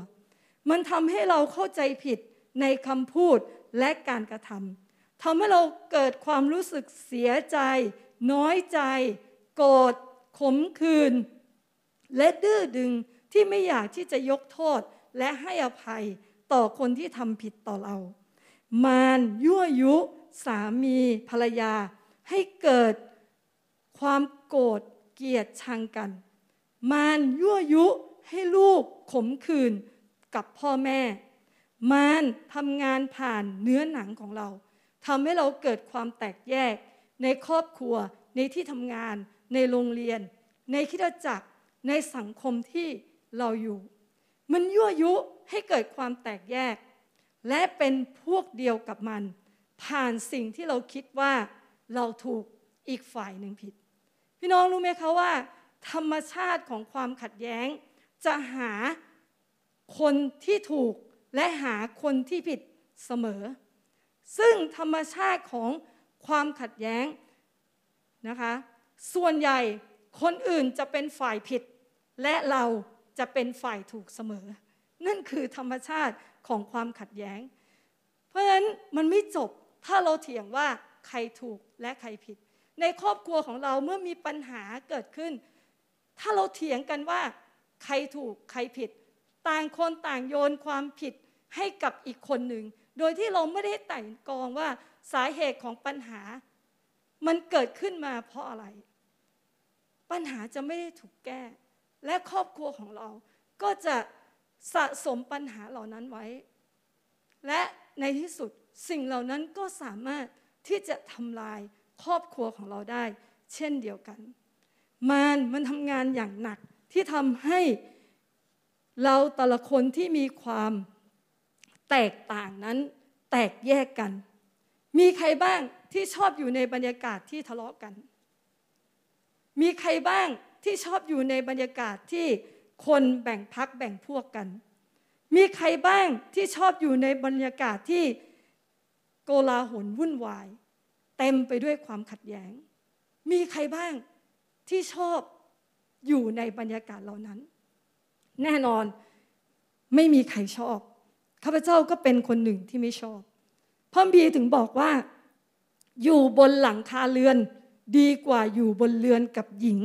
มันทำให้เราเข้าใจผิดในคำพูดและการกระทำทำให้เราเกิดความรู้สึกเสียใจน้อยใจโกรธขมขื่นและดื้อดึงที่ไม่อยากที่จะยกโทษและให้อภัยต่อคนที่ทำผิดต่อเรามารยั่วยุสามีภรรยาให้เกิดความโกรธเกลียดชังกันมารยั่วยุให้ลูกขมขื่นกับพ่อแม่มารทำงานผ่านเนื้อหนังของเราทำให้เราเกิดความแตกแยกในครอบครัวในที่ทำงานในโรงเรียนในคริสตจักรในสังคมที่เราอยู่มันยั่วยุให้เกิดความแตกแยกและเป็นพวกเดียวกับมันผ่านสิ่งที่เราคิดว่าเราถูกอีกฝ่ายหนึ่งผิดพี่น้องรู้ไหมคะว่าธรรมชาติของความขัดแย้งจะหาคนที่ถูกและหาคนที่ผิดเสมอซึ่งธรรมชาติของความขัดแย้งนะคะส่วนใหญ่คนอื่นจะเป็นฝ่ายผิดและเราจะเป็นฝ่ายถูกเสมอนั่นคือธรรมชาติของความขัดแย้งเพราะฉะนั้นมันไม่จบถ้าเราเถียงว่าใครถูกและใครผิดในครอบครัวของเราเมื่อมีปัญหาเกิดขึ้นถ้าเราเถียงกันว่าใครถูกใครผิดต่างคนต่างโยนความผิดให้กับอีกคนหนึ่งโดยที่เราไม่ได้ไต่กองว่าสาเหตุของปัญหามันเกิดขึ้นมาเพราะอะไรปัญหาจะไม่ได้ถูกแก้และครอบครัวของเราก็จะสะสมปัญหาเหล่านั้นไว้และในที่สุดสิ่งเหล่านั้นก็สามารถที่จะทำลายครอบครัวของเราได้เช่นเดียวกันมารมันทำงานอย่างหนักที่ทำให้ เราแต่ละคนที่มีความแตกต่างนั้นแตกแยกกันมีใครบ้างที่ชอบอยู่ในบรรยากาศที่ทะเลาะกันมีใครบ้างที่ชอบอยู่ในบรรยากาศที่คนแบ่งพรรคแบ่งพวกกันมีใครบ้างที่ชอบอยู่ในบรรยากาศที่โกลาหลวุ่นวายเต็มไปด้วยความขัดแย้งมีใครบ้างที่ชอบอยู่ในบรรยากาศเหล่านั้นแน่นอนไม่มีใครชอบข้าพเจ้าก็เป็นคนหนึ่งที่ไม่ชอบพ่อบีถึงบอกว่าอยู่บนหลังคาเรือนดีกว่าอยู่บนเรือนกับหญิง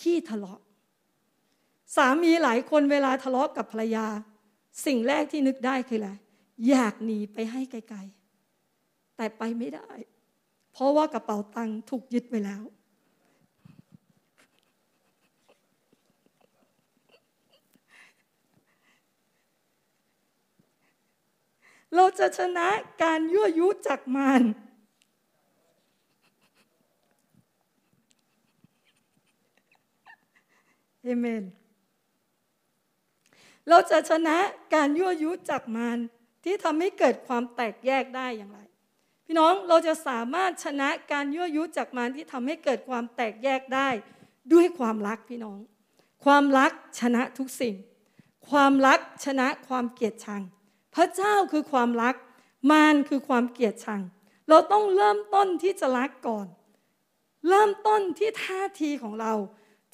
ขี้ทะเลาะสามีหลายคนเวลาทะเลาะกับภรรยาสิ่งแรกที่นึกได้คืออะไรอยากหนีไปให้ไกลๆแต่ไปไม่ได้เพราะว่ากระเป๋าตังค์ถูกยึดไปแล้วเราจะชนะการยั่วยุจากมารเอเมนเราจะชนะการยั่วยุจากมารที่ทำให้เกิดความแตกแยกได้อย่างไรพี่น้องเราจะสามารถชนะการยั่วยุจากมารที่ทำให้เกิดความแตกแยกได้ด้วยความรักพี่น้องความรักชนะทุกสิ่งความรักชนะความเกลียดชังพระเจ้าคือความรักมารคือความเกลียดชังเราต้องเริ่มต้นที่จะรักก่อนเริ่มต้นที่ท่าทีของเรา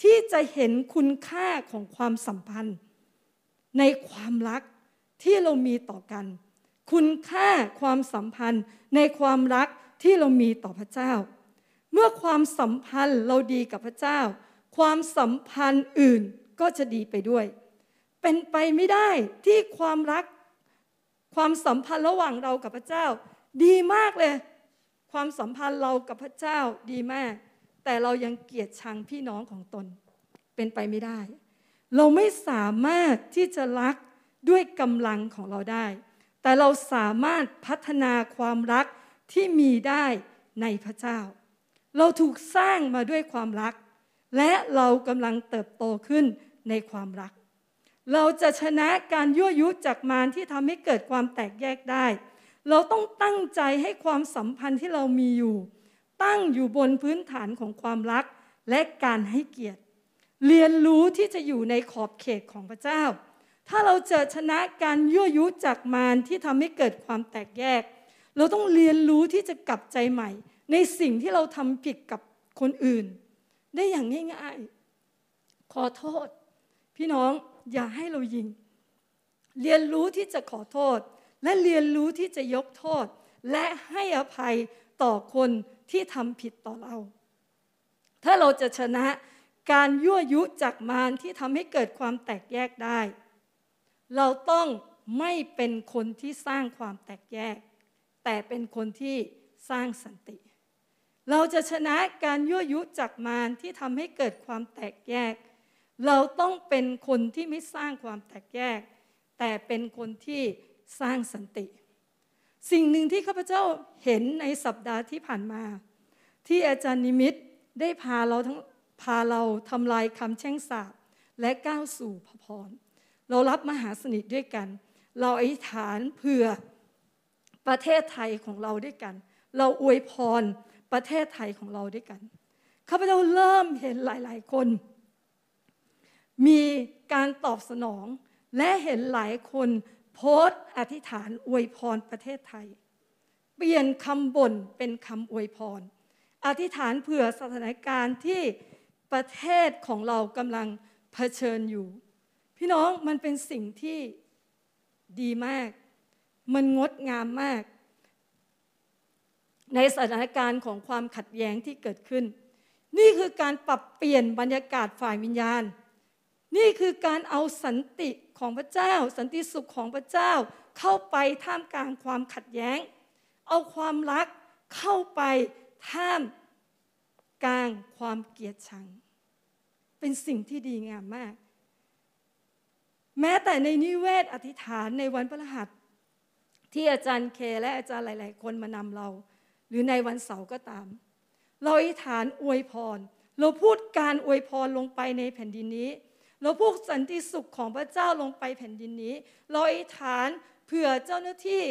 ที่จะเห็นคุณค่าของความสัมพันธ์ในความรักที่เรามีต่อกันคุณค่าความสัมพันธ์ในความรักที่เรามีต่อพระเจ้าเมื่อความสัมพันธ์เราดีกับพระเจ้าความสัมพันธ์อื่นก็จะดีไปด้วยเป็นไปไม่ได้ที่ความรักความสัมพันธ์ระหว่างเรากับพระเจ้าดีมากเลยความสัมพันธ์เรากับพระเจ้าดีมากแต่เรายังเกลียดชังพี่น้องของตนเป็นไปไม่ได้เราไม่สามารถที่จะรักด้วยกำลังของเราได้แต่เราสามารถพัฒนาความรักที่มีได้ในพระเจ้าเราถูกสร้างมาด้วยความรักและเรากำลังเติบโตขึ้นในความรักเราจะชนะการยั่วยุจากมารที่ทำให้เกิดความแตกแยกได้เราต้องตั้งใจให้ความสัมพันธ์ที่เรามีอยู่ตั้งอยู่บนพื้นฐานของความรักและการให้เกียรติเรียนรู้ที่จะอยู่ในขอบเขตของพระเจ้าถ้าเราจะชนะการยั่วยุจากมารที่ทำให้เกิดความแตกแยกเราต้องเรียนรู้ที่จะกลับใจใหม่ในสิ่งที่เราทำผิดกับคนอื่นได้อย่างง่ายๆขอโทษพี่น้องอย่าให้เรายิงเรียนรู้ที่จะขอโทษและเรียนรู้ที่จะยกโทษและให้อภัยต่อคนที่ทำผิดต่อเราถ้าเราจะชนะการยั่วยุจากมารที่ทำให้เกิดความแตกแยกได้เราต้องไม่เป็นคนที่สร้างความแตกแยกแต่เป็นคนที่สร้างสันติเราจะชนะการยั่วยุจากมารที่ทำให้เกิดความแตกแยกเราต้องเป็นคนที่ไม่สร้างความแตกแยกแต่เป็นคนที่สร้างสันติสิ่งหนึ่งที่ข้าพเจ้าเห็นในสัปดาห์ที่ผ่านมาที่อาจารย์นิมิตได้พาเราทั้งพาเราทำลายคำแช่งสาปและก้าวสู่พระพรเรารับมหาสนิทด้วยกันเราอธิษฐานเพื่อประเทศไทยของเราด้วยกันเราอวยพรประเทศไทยของเราด้วยกันข้าพเจ้าเริ่มเห็นหลายๆคนมีการตอบสนองและเห็นหลายคนโพสต์อธิษฐานอวยพรประเทศไทยเปลี่ยนคำบ่นเป็นคำอวยพรอธิษฐานเผื่อสถานการณ์ที่ประเทศของเรากำลังเผชิญอยู่พี่น้องมันเป็นสิ่งที่ดีมากมันงดงามมากในสถานการณ์ของความขัดแย้งที่เกิดขึ้นนี่คือการปรับเปลี่ยนบรรยากาศฝ่ายวิญญาณนี่คือการเอาสันติของพระเจ้าสันติสุขของพระเจ้าเข้าไปท่ามกลางความขัดแย้งเอาความรักเข้าไปท่ามกลางความเกลียดชังเป็นสิ่งที่ดีงามมากแม้แต่ในนิเวศอธิษฐานในวันพฤหัสที่อาจารย์เคและอาจารย์หลายๆคนมานำเราหรือในวันเสาร์ก็ตามเราอธิษฐานอวยพรเราพูดการอวยพรลงไปในแผ่นดินนี้ เราพูกสันติสุขของพระเจ้าลงไปแผ่นดินนี้เราอธิษฐานเผื่อเจ้าหน้าที่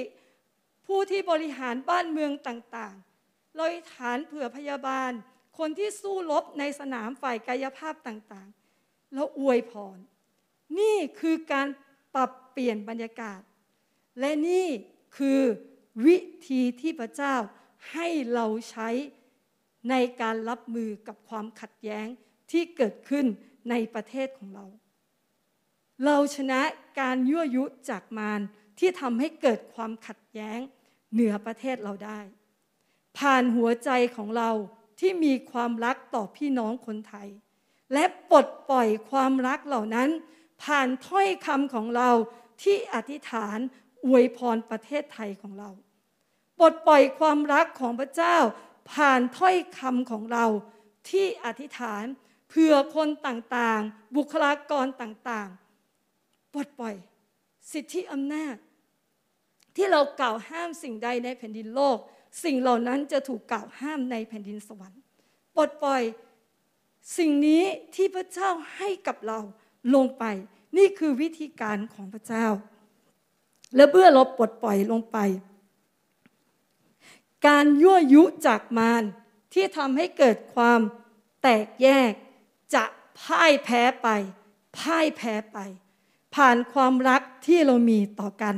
ผู้ที่บริหารบ้านเมืองต่างๆเราอธิษฐานเผื่อพยาบาลคนที่สู้รบในสนามฝ่ายกายภาพต่างๆเราอวยพรนี่คือการปรับเปลี่ยนบรรยากาศและนี่คือวิธีที่พระเจ้าให้เราใช้ในการรับมือกับความขัดแย้งที่เกิดขึ้นในประเทศของเราเราชนะการยั่วยุจากมารที่ทำให้เกิดความขัดแย้งเหนือประเทศเราได้ผ่านหัวใจของเราที่มีความรักต่อพี่น้องคนไทยและปลดปล่อยความรักเหล่านั้นผ่านถ้อยคำของเราที่อธิษฐานอวยพรประเทศไทยของเราปลดปล่อยความรักของพระเจ้าผ่านถ้อยคำของเราที่อธิษฐานเพื่อคนต่างๆบุคลากรต่างๆปลดปล่อยสิทธิอำนาจที่เรากล่าวห้ามสิ่งใดในแผ่นดินโลกสิ่งเหล่านั้นจะถูกกล่าวห้ามในแผ่นดินสวรรค์ปลดปล่อยสิ่งนี้ที่พระเจ้าให้กับเราลงไปนี่คือวิธีการของพระเจ้าและเมื่อเราปลดปล่อยลงไปการยั่วยุจากมารที่ทำให้เกิดความแตกแยกจะพ่ายแพ้ไปพ่ายแพ้ไปผ่านความรักที่เรามีต่อกัน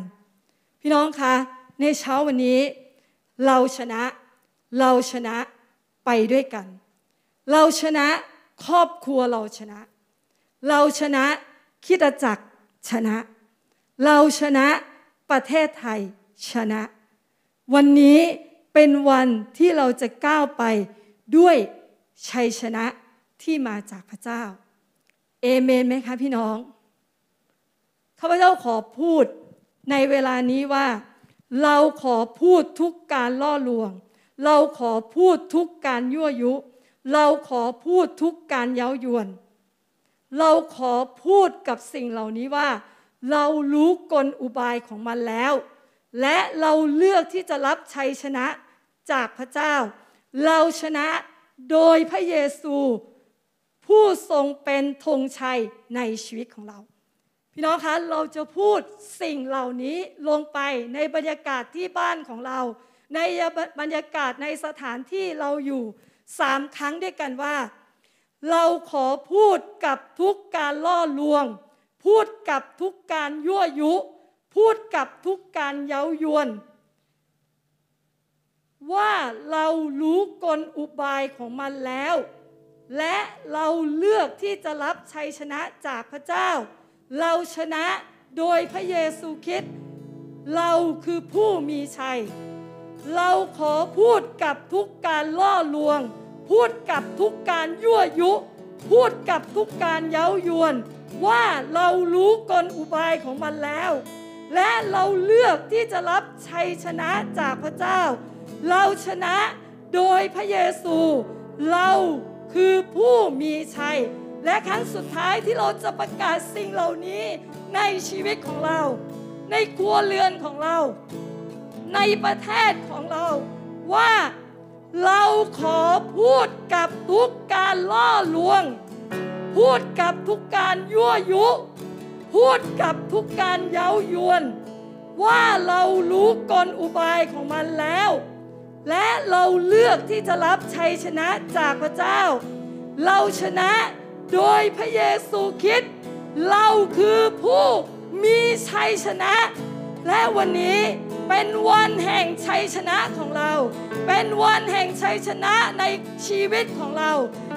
พี่น้องคะในเช้าวันนี้เราชนะเราชนะไปด้วยกันเราชนะครอบครัวเราชนะเราชนะคริสตจักรชนะเราชนะประเทศไทยชนะวันนี้เป็นวันที่เราจะก้าวไปด้วยชัยชนะที่มาจากพระเจ้าเอเมนไหมคะพี่น้องข้าพเจ้าขอพูดในเวลานี้ว่าเราขอพูดทุกการล่อลวงเราขอพูดทุกการยั่วยุเราขอพูดทุกการเย้ายวนเราขอพูดกับสิ่งเหล่านี้ว่าเรารู้กลอุบายของมันแล้วและเราเลือกที่จะรับชัยชนะจากพระเจ้าเราชนะโดยพระเยซูผู้ทรงเป็นธงชัยในชีวิตของเราพี่น้องคะเราจะพูดสิ่งเหล่านี้ลงไปในบรรยากาศที่บ้านของเราในบรรยากาศในสถานที่เราอยู่สามครั้งด้วยกันว่าเราขอพูดกับทุกการล่อลวงพูดกับทุกการยั่วยุพูดกับทุกการเย้ายวนว่าเรารู้กลอุบายของมันแล้วและเราเลือกที่จะรับชัยชนะจากพระเจ้าเราชนะโดยพระเยซูคริสต์เราคือผู้มีชัยเราขอพูดกับทุกการล่อลวงพูดกับทุกการยั่วยุพูดกับทุกการเย้ายวนว่าเรารู้กลอุบายของมันแล้วและเราเลือกที่จะรับชัยชนะจากพระเจ้าเราชนะโดยพระเยซูเราคือผู้มีชัยและครั้งสุดท้ายที่เราจะประกาศสิ่งเหล่านี้ในชีวิตของเราในครัวเรือนของเราในประเทศของเราว่าเราขอพูดกับทุกการล่อลวงพูดกับทุกการยั่วยุพูดกับทุกการเย้ายวนว่าเรารู้กลอุบายของมันแล้วและเราเลือกที่จะรับชัยชนะจากพระเจ้าเราชนะโดยพระเยซูคริสต์เราคือผู้มีชัยชนะและวันนี้เป็นวันแห่งชัยชนะของเราเป็นวันแห่งชัยชนะในชีวิตของเรา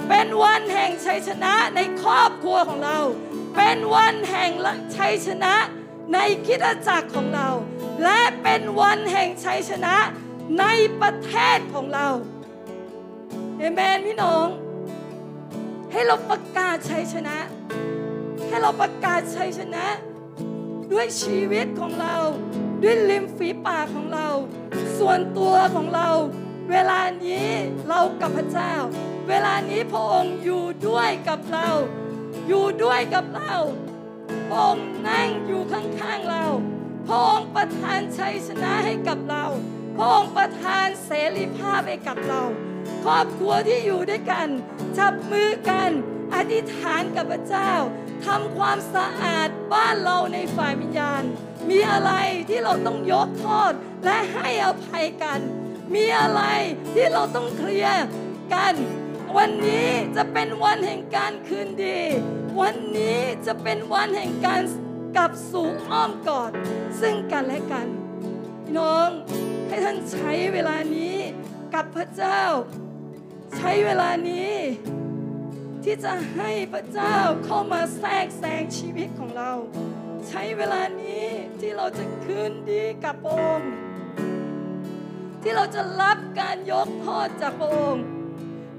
เป็นวันแห่งชัยชนะในครอบครัวของเราเป็นวันแห่งชัยชนะในคริสตจักรของเราและเป็นวันแห่งชัยชนะในประเทศของเราเอเมนพี่น้องให้เราประกาศชัยชนะให้เราประกาศชัยชนะด้วยชีวิตของเราด้วยริมฝีปากของเราส่วนตัวของเราเวลานี้เรากับพระเจ้าเวลานี้พระองค์อยู่ด้วยกับเราอยู่ด้วยกับเราพระองค์นั่งอยู่ข้างๆเราพระองค์ประทานชัยชนะให้กับเราพระองค์ประทานเสรีภาพให้กับเราครอบครัวที่อยู่ด้วยกันจับมือกันอธิษฐานกับพระเจ้า ทำความสะอาดบ้านเราในฝ่ายวิญญาณมีอะไรที่เราต้องยกโทษและให้อภัยกันมีอะไรที่เราต้องเคลียร์กันวันนี้จะเป็นวันแห่งการคืนดีวันนี้จะเป็นวันแห่งการกลับสู่อ้อมกอดซึ่งกันและกันพี่น้องให้ท่านใช้เวลานี้กับพระเจ้าใช้เวลานี้ที่จะให้พระเจ้าเข้ามาแทรกแซงชีวิตของเราใช้เวลานี้ที่เราจะคืนดีกับพระองค์ที่เราจะรับการยกโทษจากพระองค์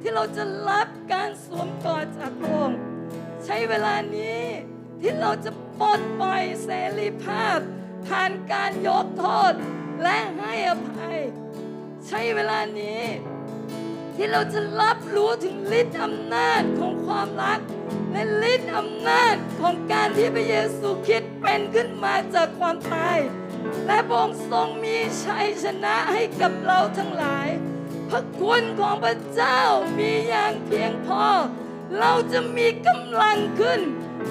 ที่เราจะรับการสวมกอดจากพระองค์ใช้เวลานี้ที่เราจะปลดปล่อยเสรีภาพผ่านการยกโทษและให้อภัยใช้เวลานี้ที่เราจะรับรู้ถึงฤทธิ์อำนาจของความรักและฤทธิ์อำนาจของการที่พระเยซูคริสต์เป็นขึ้นมาจากความตายและพระองค์ทรงมีชัยชนะให้กับเราทั้งหลายพระคุณของพระเจ้ามีอย่างเพียงพอเราจะมีกำลังขึ้น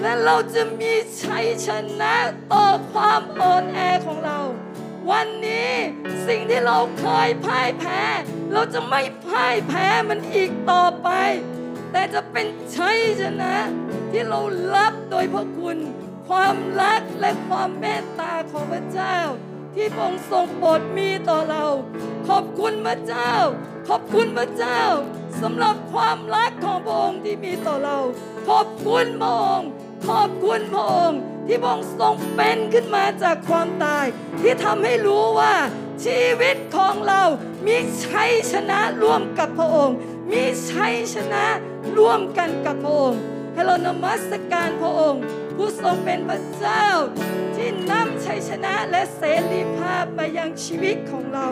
และเราจะมีชัยชนะต่อความอ่อนแอของเราวันนี้สิ่งที่เราเคยพ่ายแพ้เราจะไม่พ่ายแพ้มันอีกต่อไปแต่จะเป็นชัยชนะที่เรารับโดยพระคุณความรักและความเมตตาของพระเจ้าที่พระองค์ทรงโปรดมีต่อเราขอบคุณพระเจ้าขอบคุณพระเจ้าสำหรับความรักของพระองค์ที่มีต่อเราขอบคุณพระองค์ขอบคุณพระองค์ที่พระองค์ทรงเป็นขึ้นมาจากความตายที่ทำให้รู้ว่าชีวิตของเรามีชัยชนะร่วมกับพระองค์มีชัยชนะร่วมกันกับพระองค์ให้เรานมัสการพระองค์ผู้ทรงเป็นพระเจ้าที่นำชัยชนะและเสรีภาพมายังชีวิตของเรา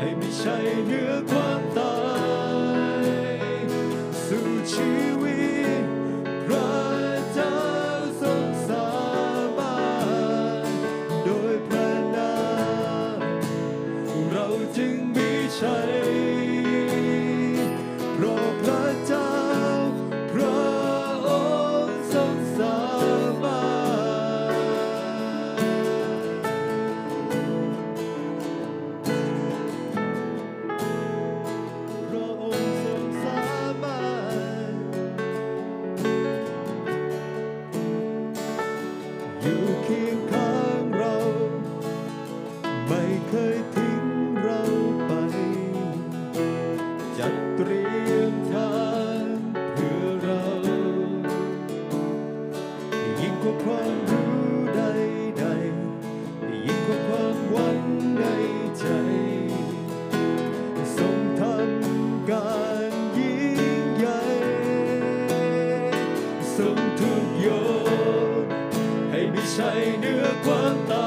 ให้มีชัยเหนือความตาย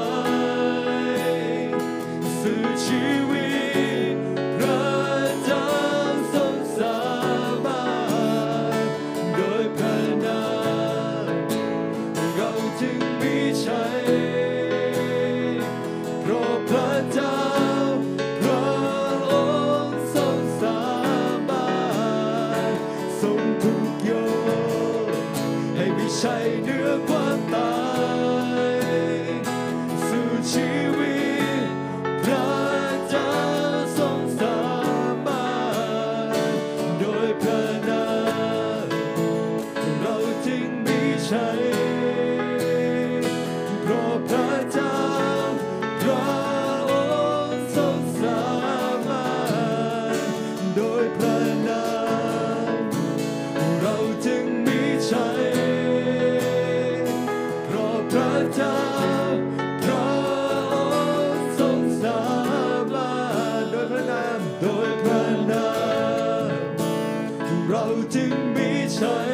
จึงมีชัย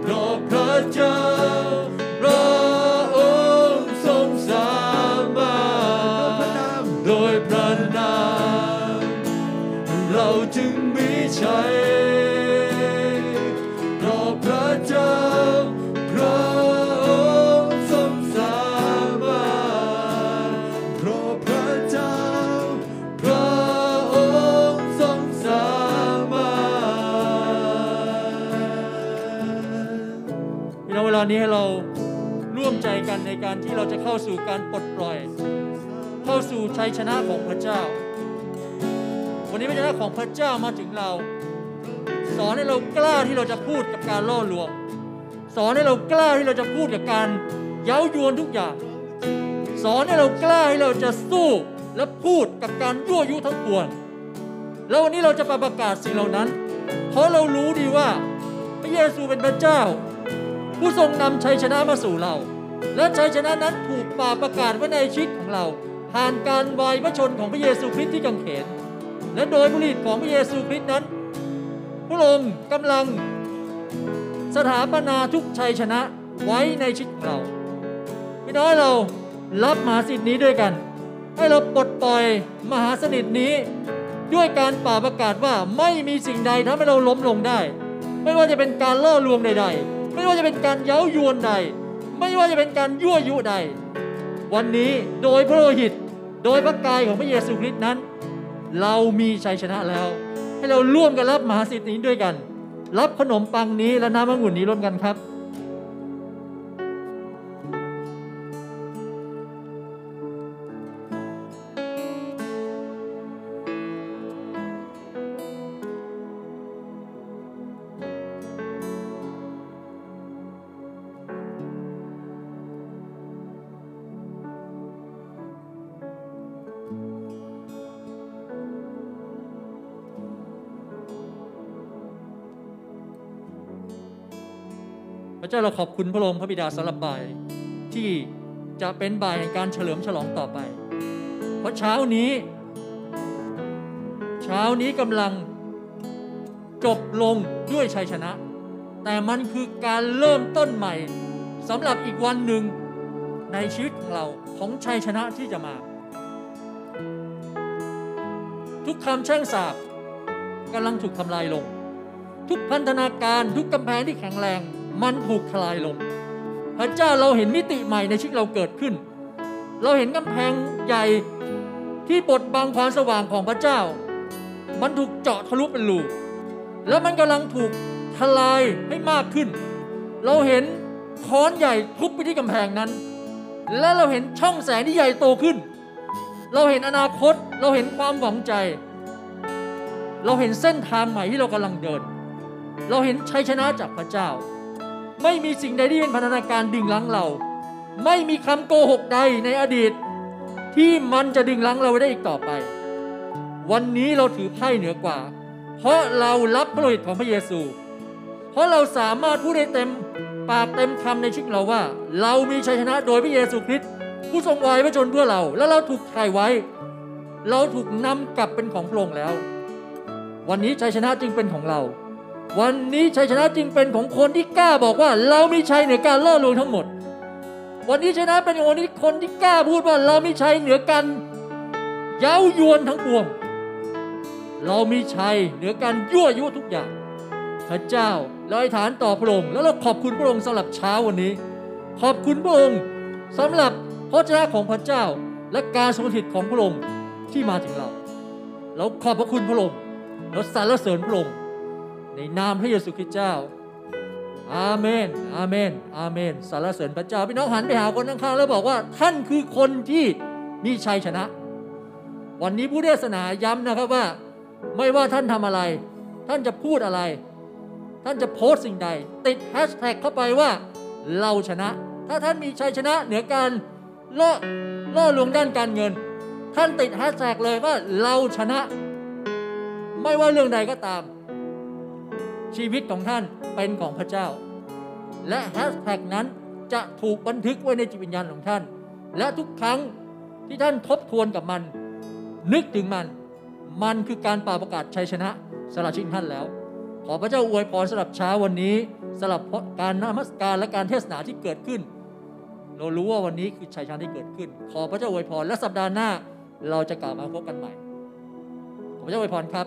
เพราะพระเจ้าพระองค์ทรงสามารถโดยพระนามเราจึงมีชัยเพราะพระเจ้าพระองค์ทรงสามารถเพราะพระเจ้าพระองค์ทรงสามารถในเวลานี้ให้เราร่วมใจกันในการที่เราจะเข้าสู่การปลดปล่อยเข้าสู่ชัยชนะของพระเจ้าวันนี้พระเจ้าของพระเจ้ามาถึงเราสอนให้เรากล้าที่เราจะพูดกับการล่อลวงสอนให้เรากล้าที่เราจะพูดกับการเย้ายวนทุกอย่างสอนให้เรากล้าที่เราจะสู้และพูดกับการยั่วยุทั้งปวงแล้ววันนี้เราจะประกาศสิ่งเหล่านั้นเพราะเรารู้ดีว่าพระเยซูเป็นพระเจ้าผู้ทรงนำชัยชนะมาสู่เราและชัยชนะนั้นถูกประกาศไว้ในชีวิตของเราผ่านการวายพระชนของพระเยซูคริสต์ที่กางเขนและโดยบุรีของพระเยซูคริสต์นั้นพระองค์กำลังสถาปนาทุกชัยชนะไว้ในชีวิตเราพี่น้อยเรารับมหาสิทธินี้ด้วยกันให้เราปลดปล่อยมหาสนิทนี้ด้วยการป่าประกาศว่าไม่มีสิ่งใดทำให้เราล้มลงได้ไม่ว่าจะเป็นการล่อลวงใดๆไม่ว่าจะเป็นการเย้ายวนใดไม่ว่าจะเป็นการยั่วยุใดวันนี้โดยพระโลหิตโดยพระกายของพระเยซูคริสต์นั้นเรามีชัยชนะแล้วให้เราร่วมกันรับมหาสิทธินี้ด้วยกันรับขนมปังนี้และน้ำองุ่นนี้ร่วมกันครับพระเจ้าเราขอบคุณพระองค์พระบิดาสำหรับบ่ายที่จะเป็นบ่ายแห่งการเฉลิมฉลองต่อไปเพราะเช้านี้เช้านี้กำลังจบลงด้วยชัยชนะแต่มันคือการเริ่มต้นใหม่สำหรับอีกวันหนึ่งในชีวิตของเราของชัยชนะที่จะมาทุกคำแช่งสาปกำลังถูกทำลายลงทุกพันธนาการทุกกำแพงที่แข็งแรงมันถูกทลายลงพระเจ้าเราเห็นมิติใหม่ในชีวิตเราเกิดขึ้นเราเห็นกำแพงใหญ่ที่บดบังความสว่างของพระเจ้ามันถูกเจาะทะลุเป็นรูแล้วมันกำลังถูกทลายให้มากขึ้นเราเห็นค้อนใหญ่ทุบไปที่กำแพงนั้นและเราเห็นช่องแสงที่ใหญ่โตขึ้นเราเห็นอนาคตเราเห็นความหวังใจเราเห็นเส้นทางใหม่ที่เรากำลังเดินเราเห็นชัยชนะจากพระเจ้าไม่มีสิ่งใดที่เป็นพันธนาการดึงรั้งเราไม่มีคำโกหกใดในอดีตที่มันจะดึงรั้งเราไว้ได้อีกต่อไปวันนี้เราถือไพ่เหนือกว่าเพราะเรารับพระโลหิตของพระเยซูเพราะเราสามารถพูดได้เต็มปากเต็มคำในชีวิตเราว่าเรามีชัยชนะโดยพระเยซูคริสต์ผู้ทรงวายพระชนเพื่อเราและเราถูกไถ่ไว้เราถูกนำกลับเป็นของพระองค์แล้ววันนี้ชัยชนะจึงเป็นของเราวันนี้ชัยชนะจึงเป็นของคนที่กล้าบอกว่าเรามีชัยเหนือการล่อลวงทั้งหมดวันนี้ชนะเป็นของคนที่กล้าพูดว่าเรามีชัยเหนือการเย้ายวนทั้งปวงเรามีชัยเหนือการยั่วยุทุกอย่างพระเจ้าเราอธิษฐานต่อพระองค์แล้วเราขอบคุณพระองค์สำหรับเช้าวันนี้ขอบคุณพระองค์สำหรับพระเจ้าของพระเจ้าและการทรงสถิตของพระองค์ที่มาถึงเราเราขอบพระคุณพระองค์เราสรรเสริญพระองค์ในนามพระเยซูคริสต์เจ้าอาเมนอาเมนอาเมนสรรเสริญพระเจ้าพี่น้องหันไปหาคนข้างๆแล้วบอกว่าท่านคือคนที่มีชัยชนะวันนี้ผู้เทศนาย้ำนะครับว่าไม่ว่าท่านทำอะไรท่านจะพูดอะไรท่านจะโพสต์สิ่งใดติดแฮชแท็กเข้าไปว่าเราชนะถ้าท่านมีชัยชนะเหนือการล่อล่อลวงด้านการเงินท่านติดแฮชแท็กเลยว่าเราชนะไม่ว่าเรื่องใดก็ตามชีวิตของท่านเป็นของพระเจ้าและแฮชแท็กนั้นจะถูกบันทึกไว้ในจิตวิญญาณของท่านและทุกครั้งที่ท่านทบทวนกับมันนึกถึงมันมันคือการประกาศชัยชนะสละชิ้นท่านแล้ว ขอพระเจ้าอวยพรสำหรับเช้าวันนี้สำหรับการนมัสการและการเทศนาที่เกิดขึ้นเรารู้ว่าวันนี้คือชัยชนะที่เกิดขึ้นขอพระเจ้าอวยพรและสัปดาห์หน้าเราจะกลับมาพบกันใหม่ขอพระเจ้าอวยพรครับ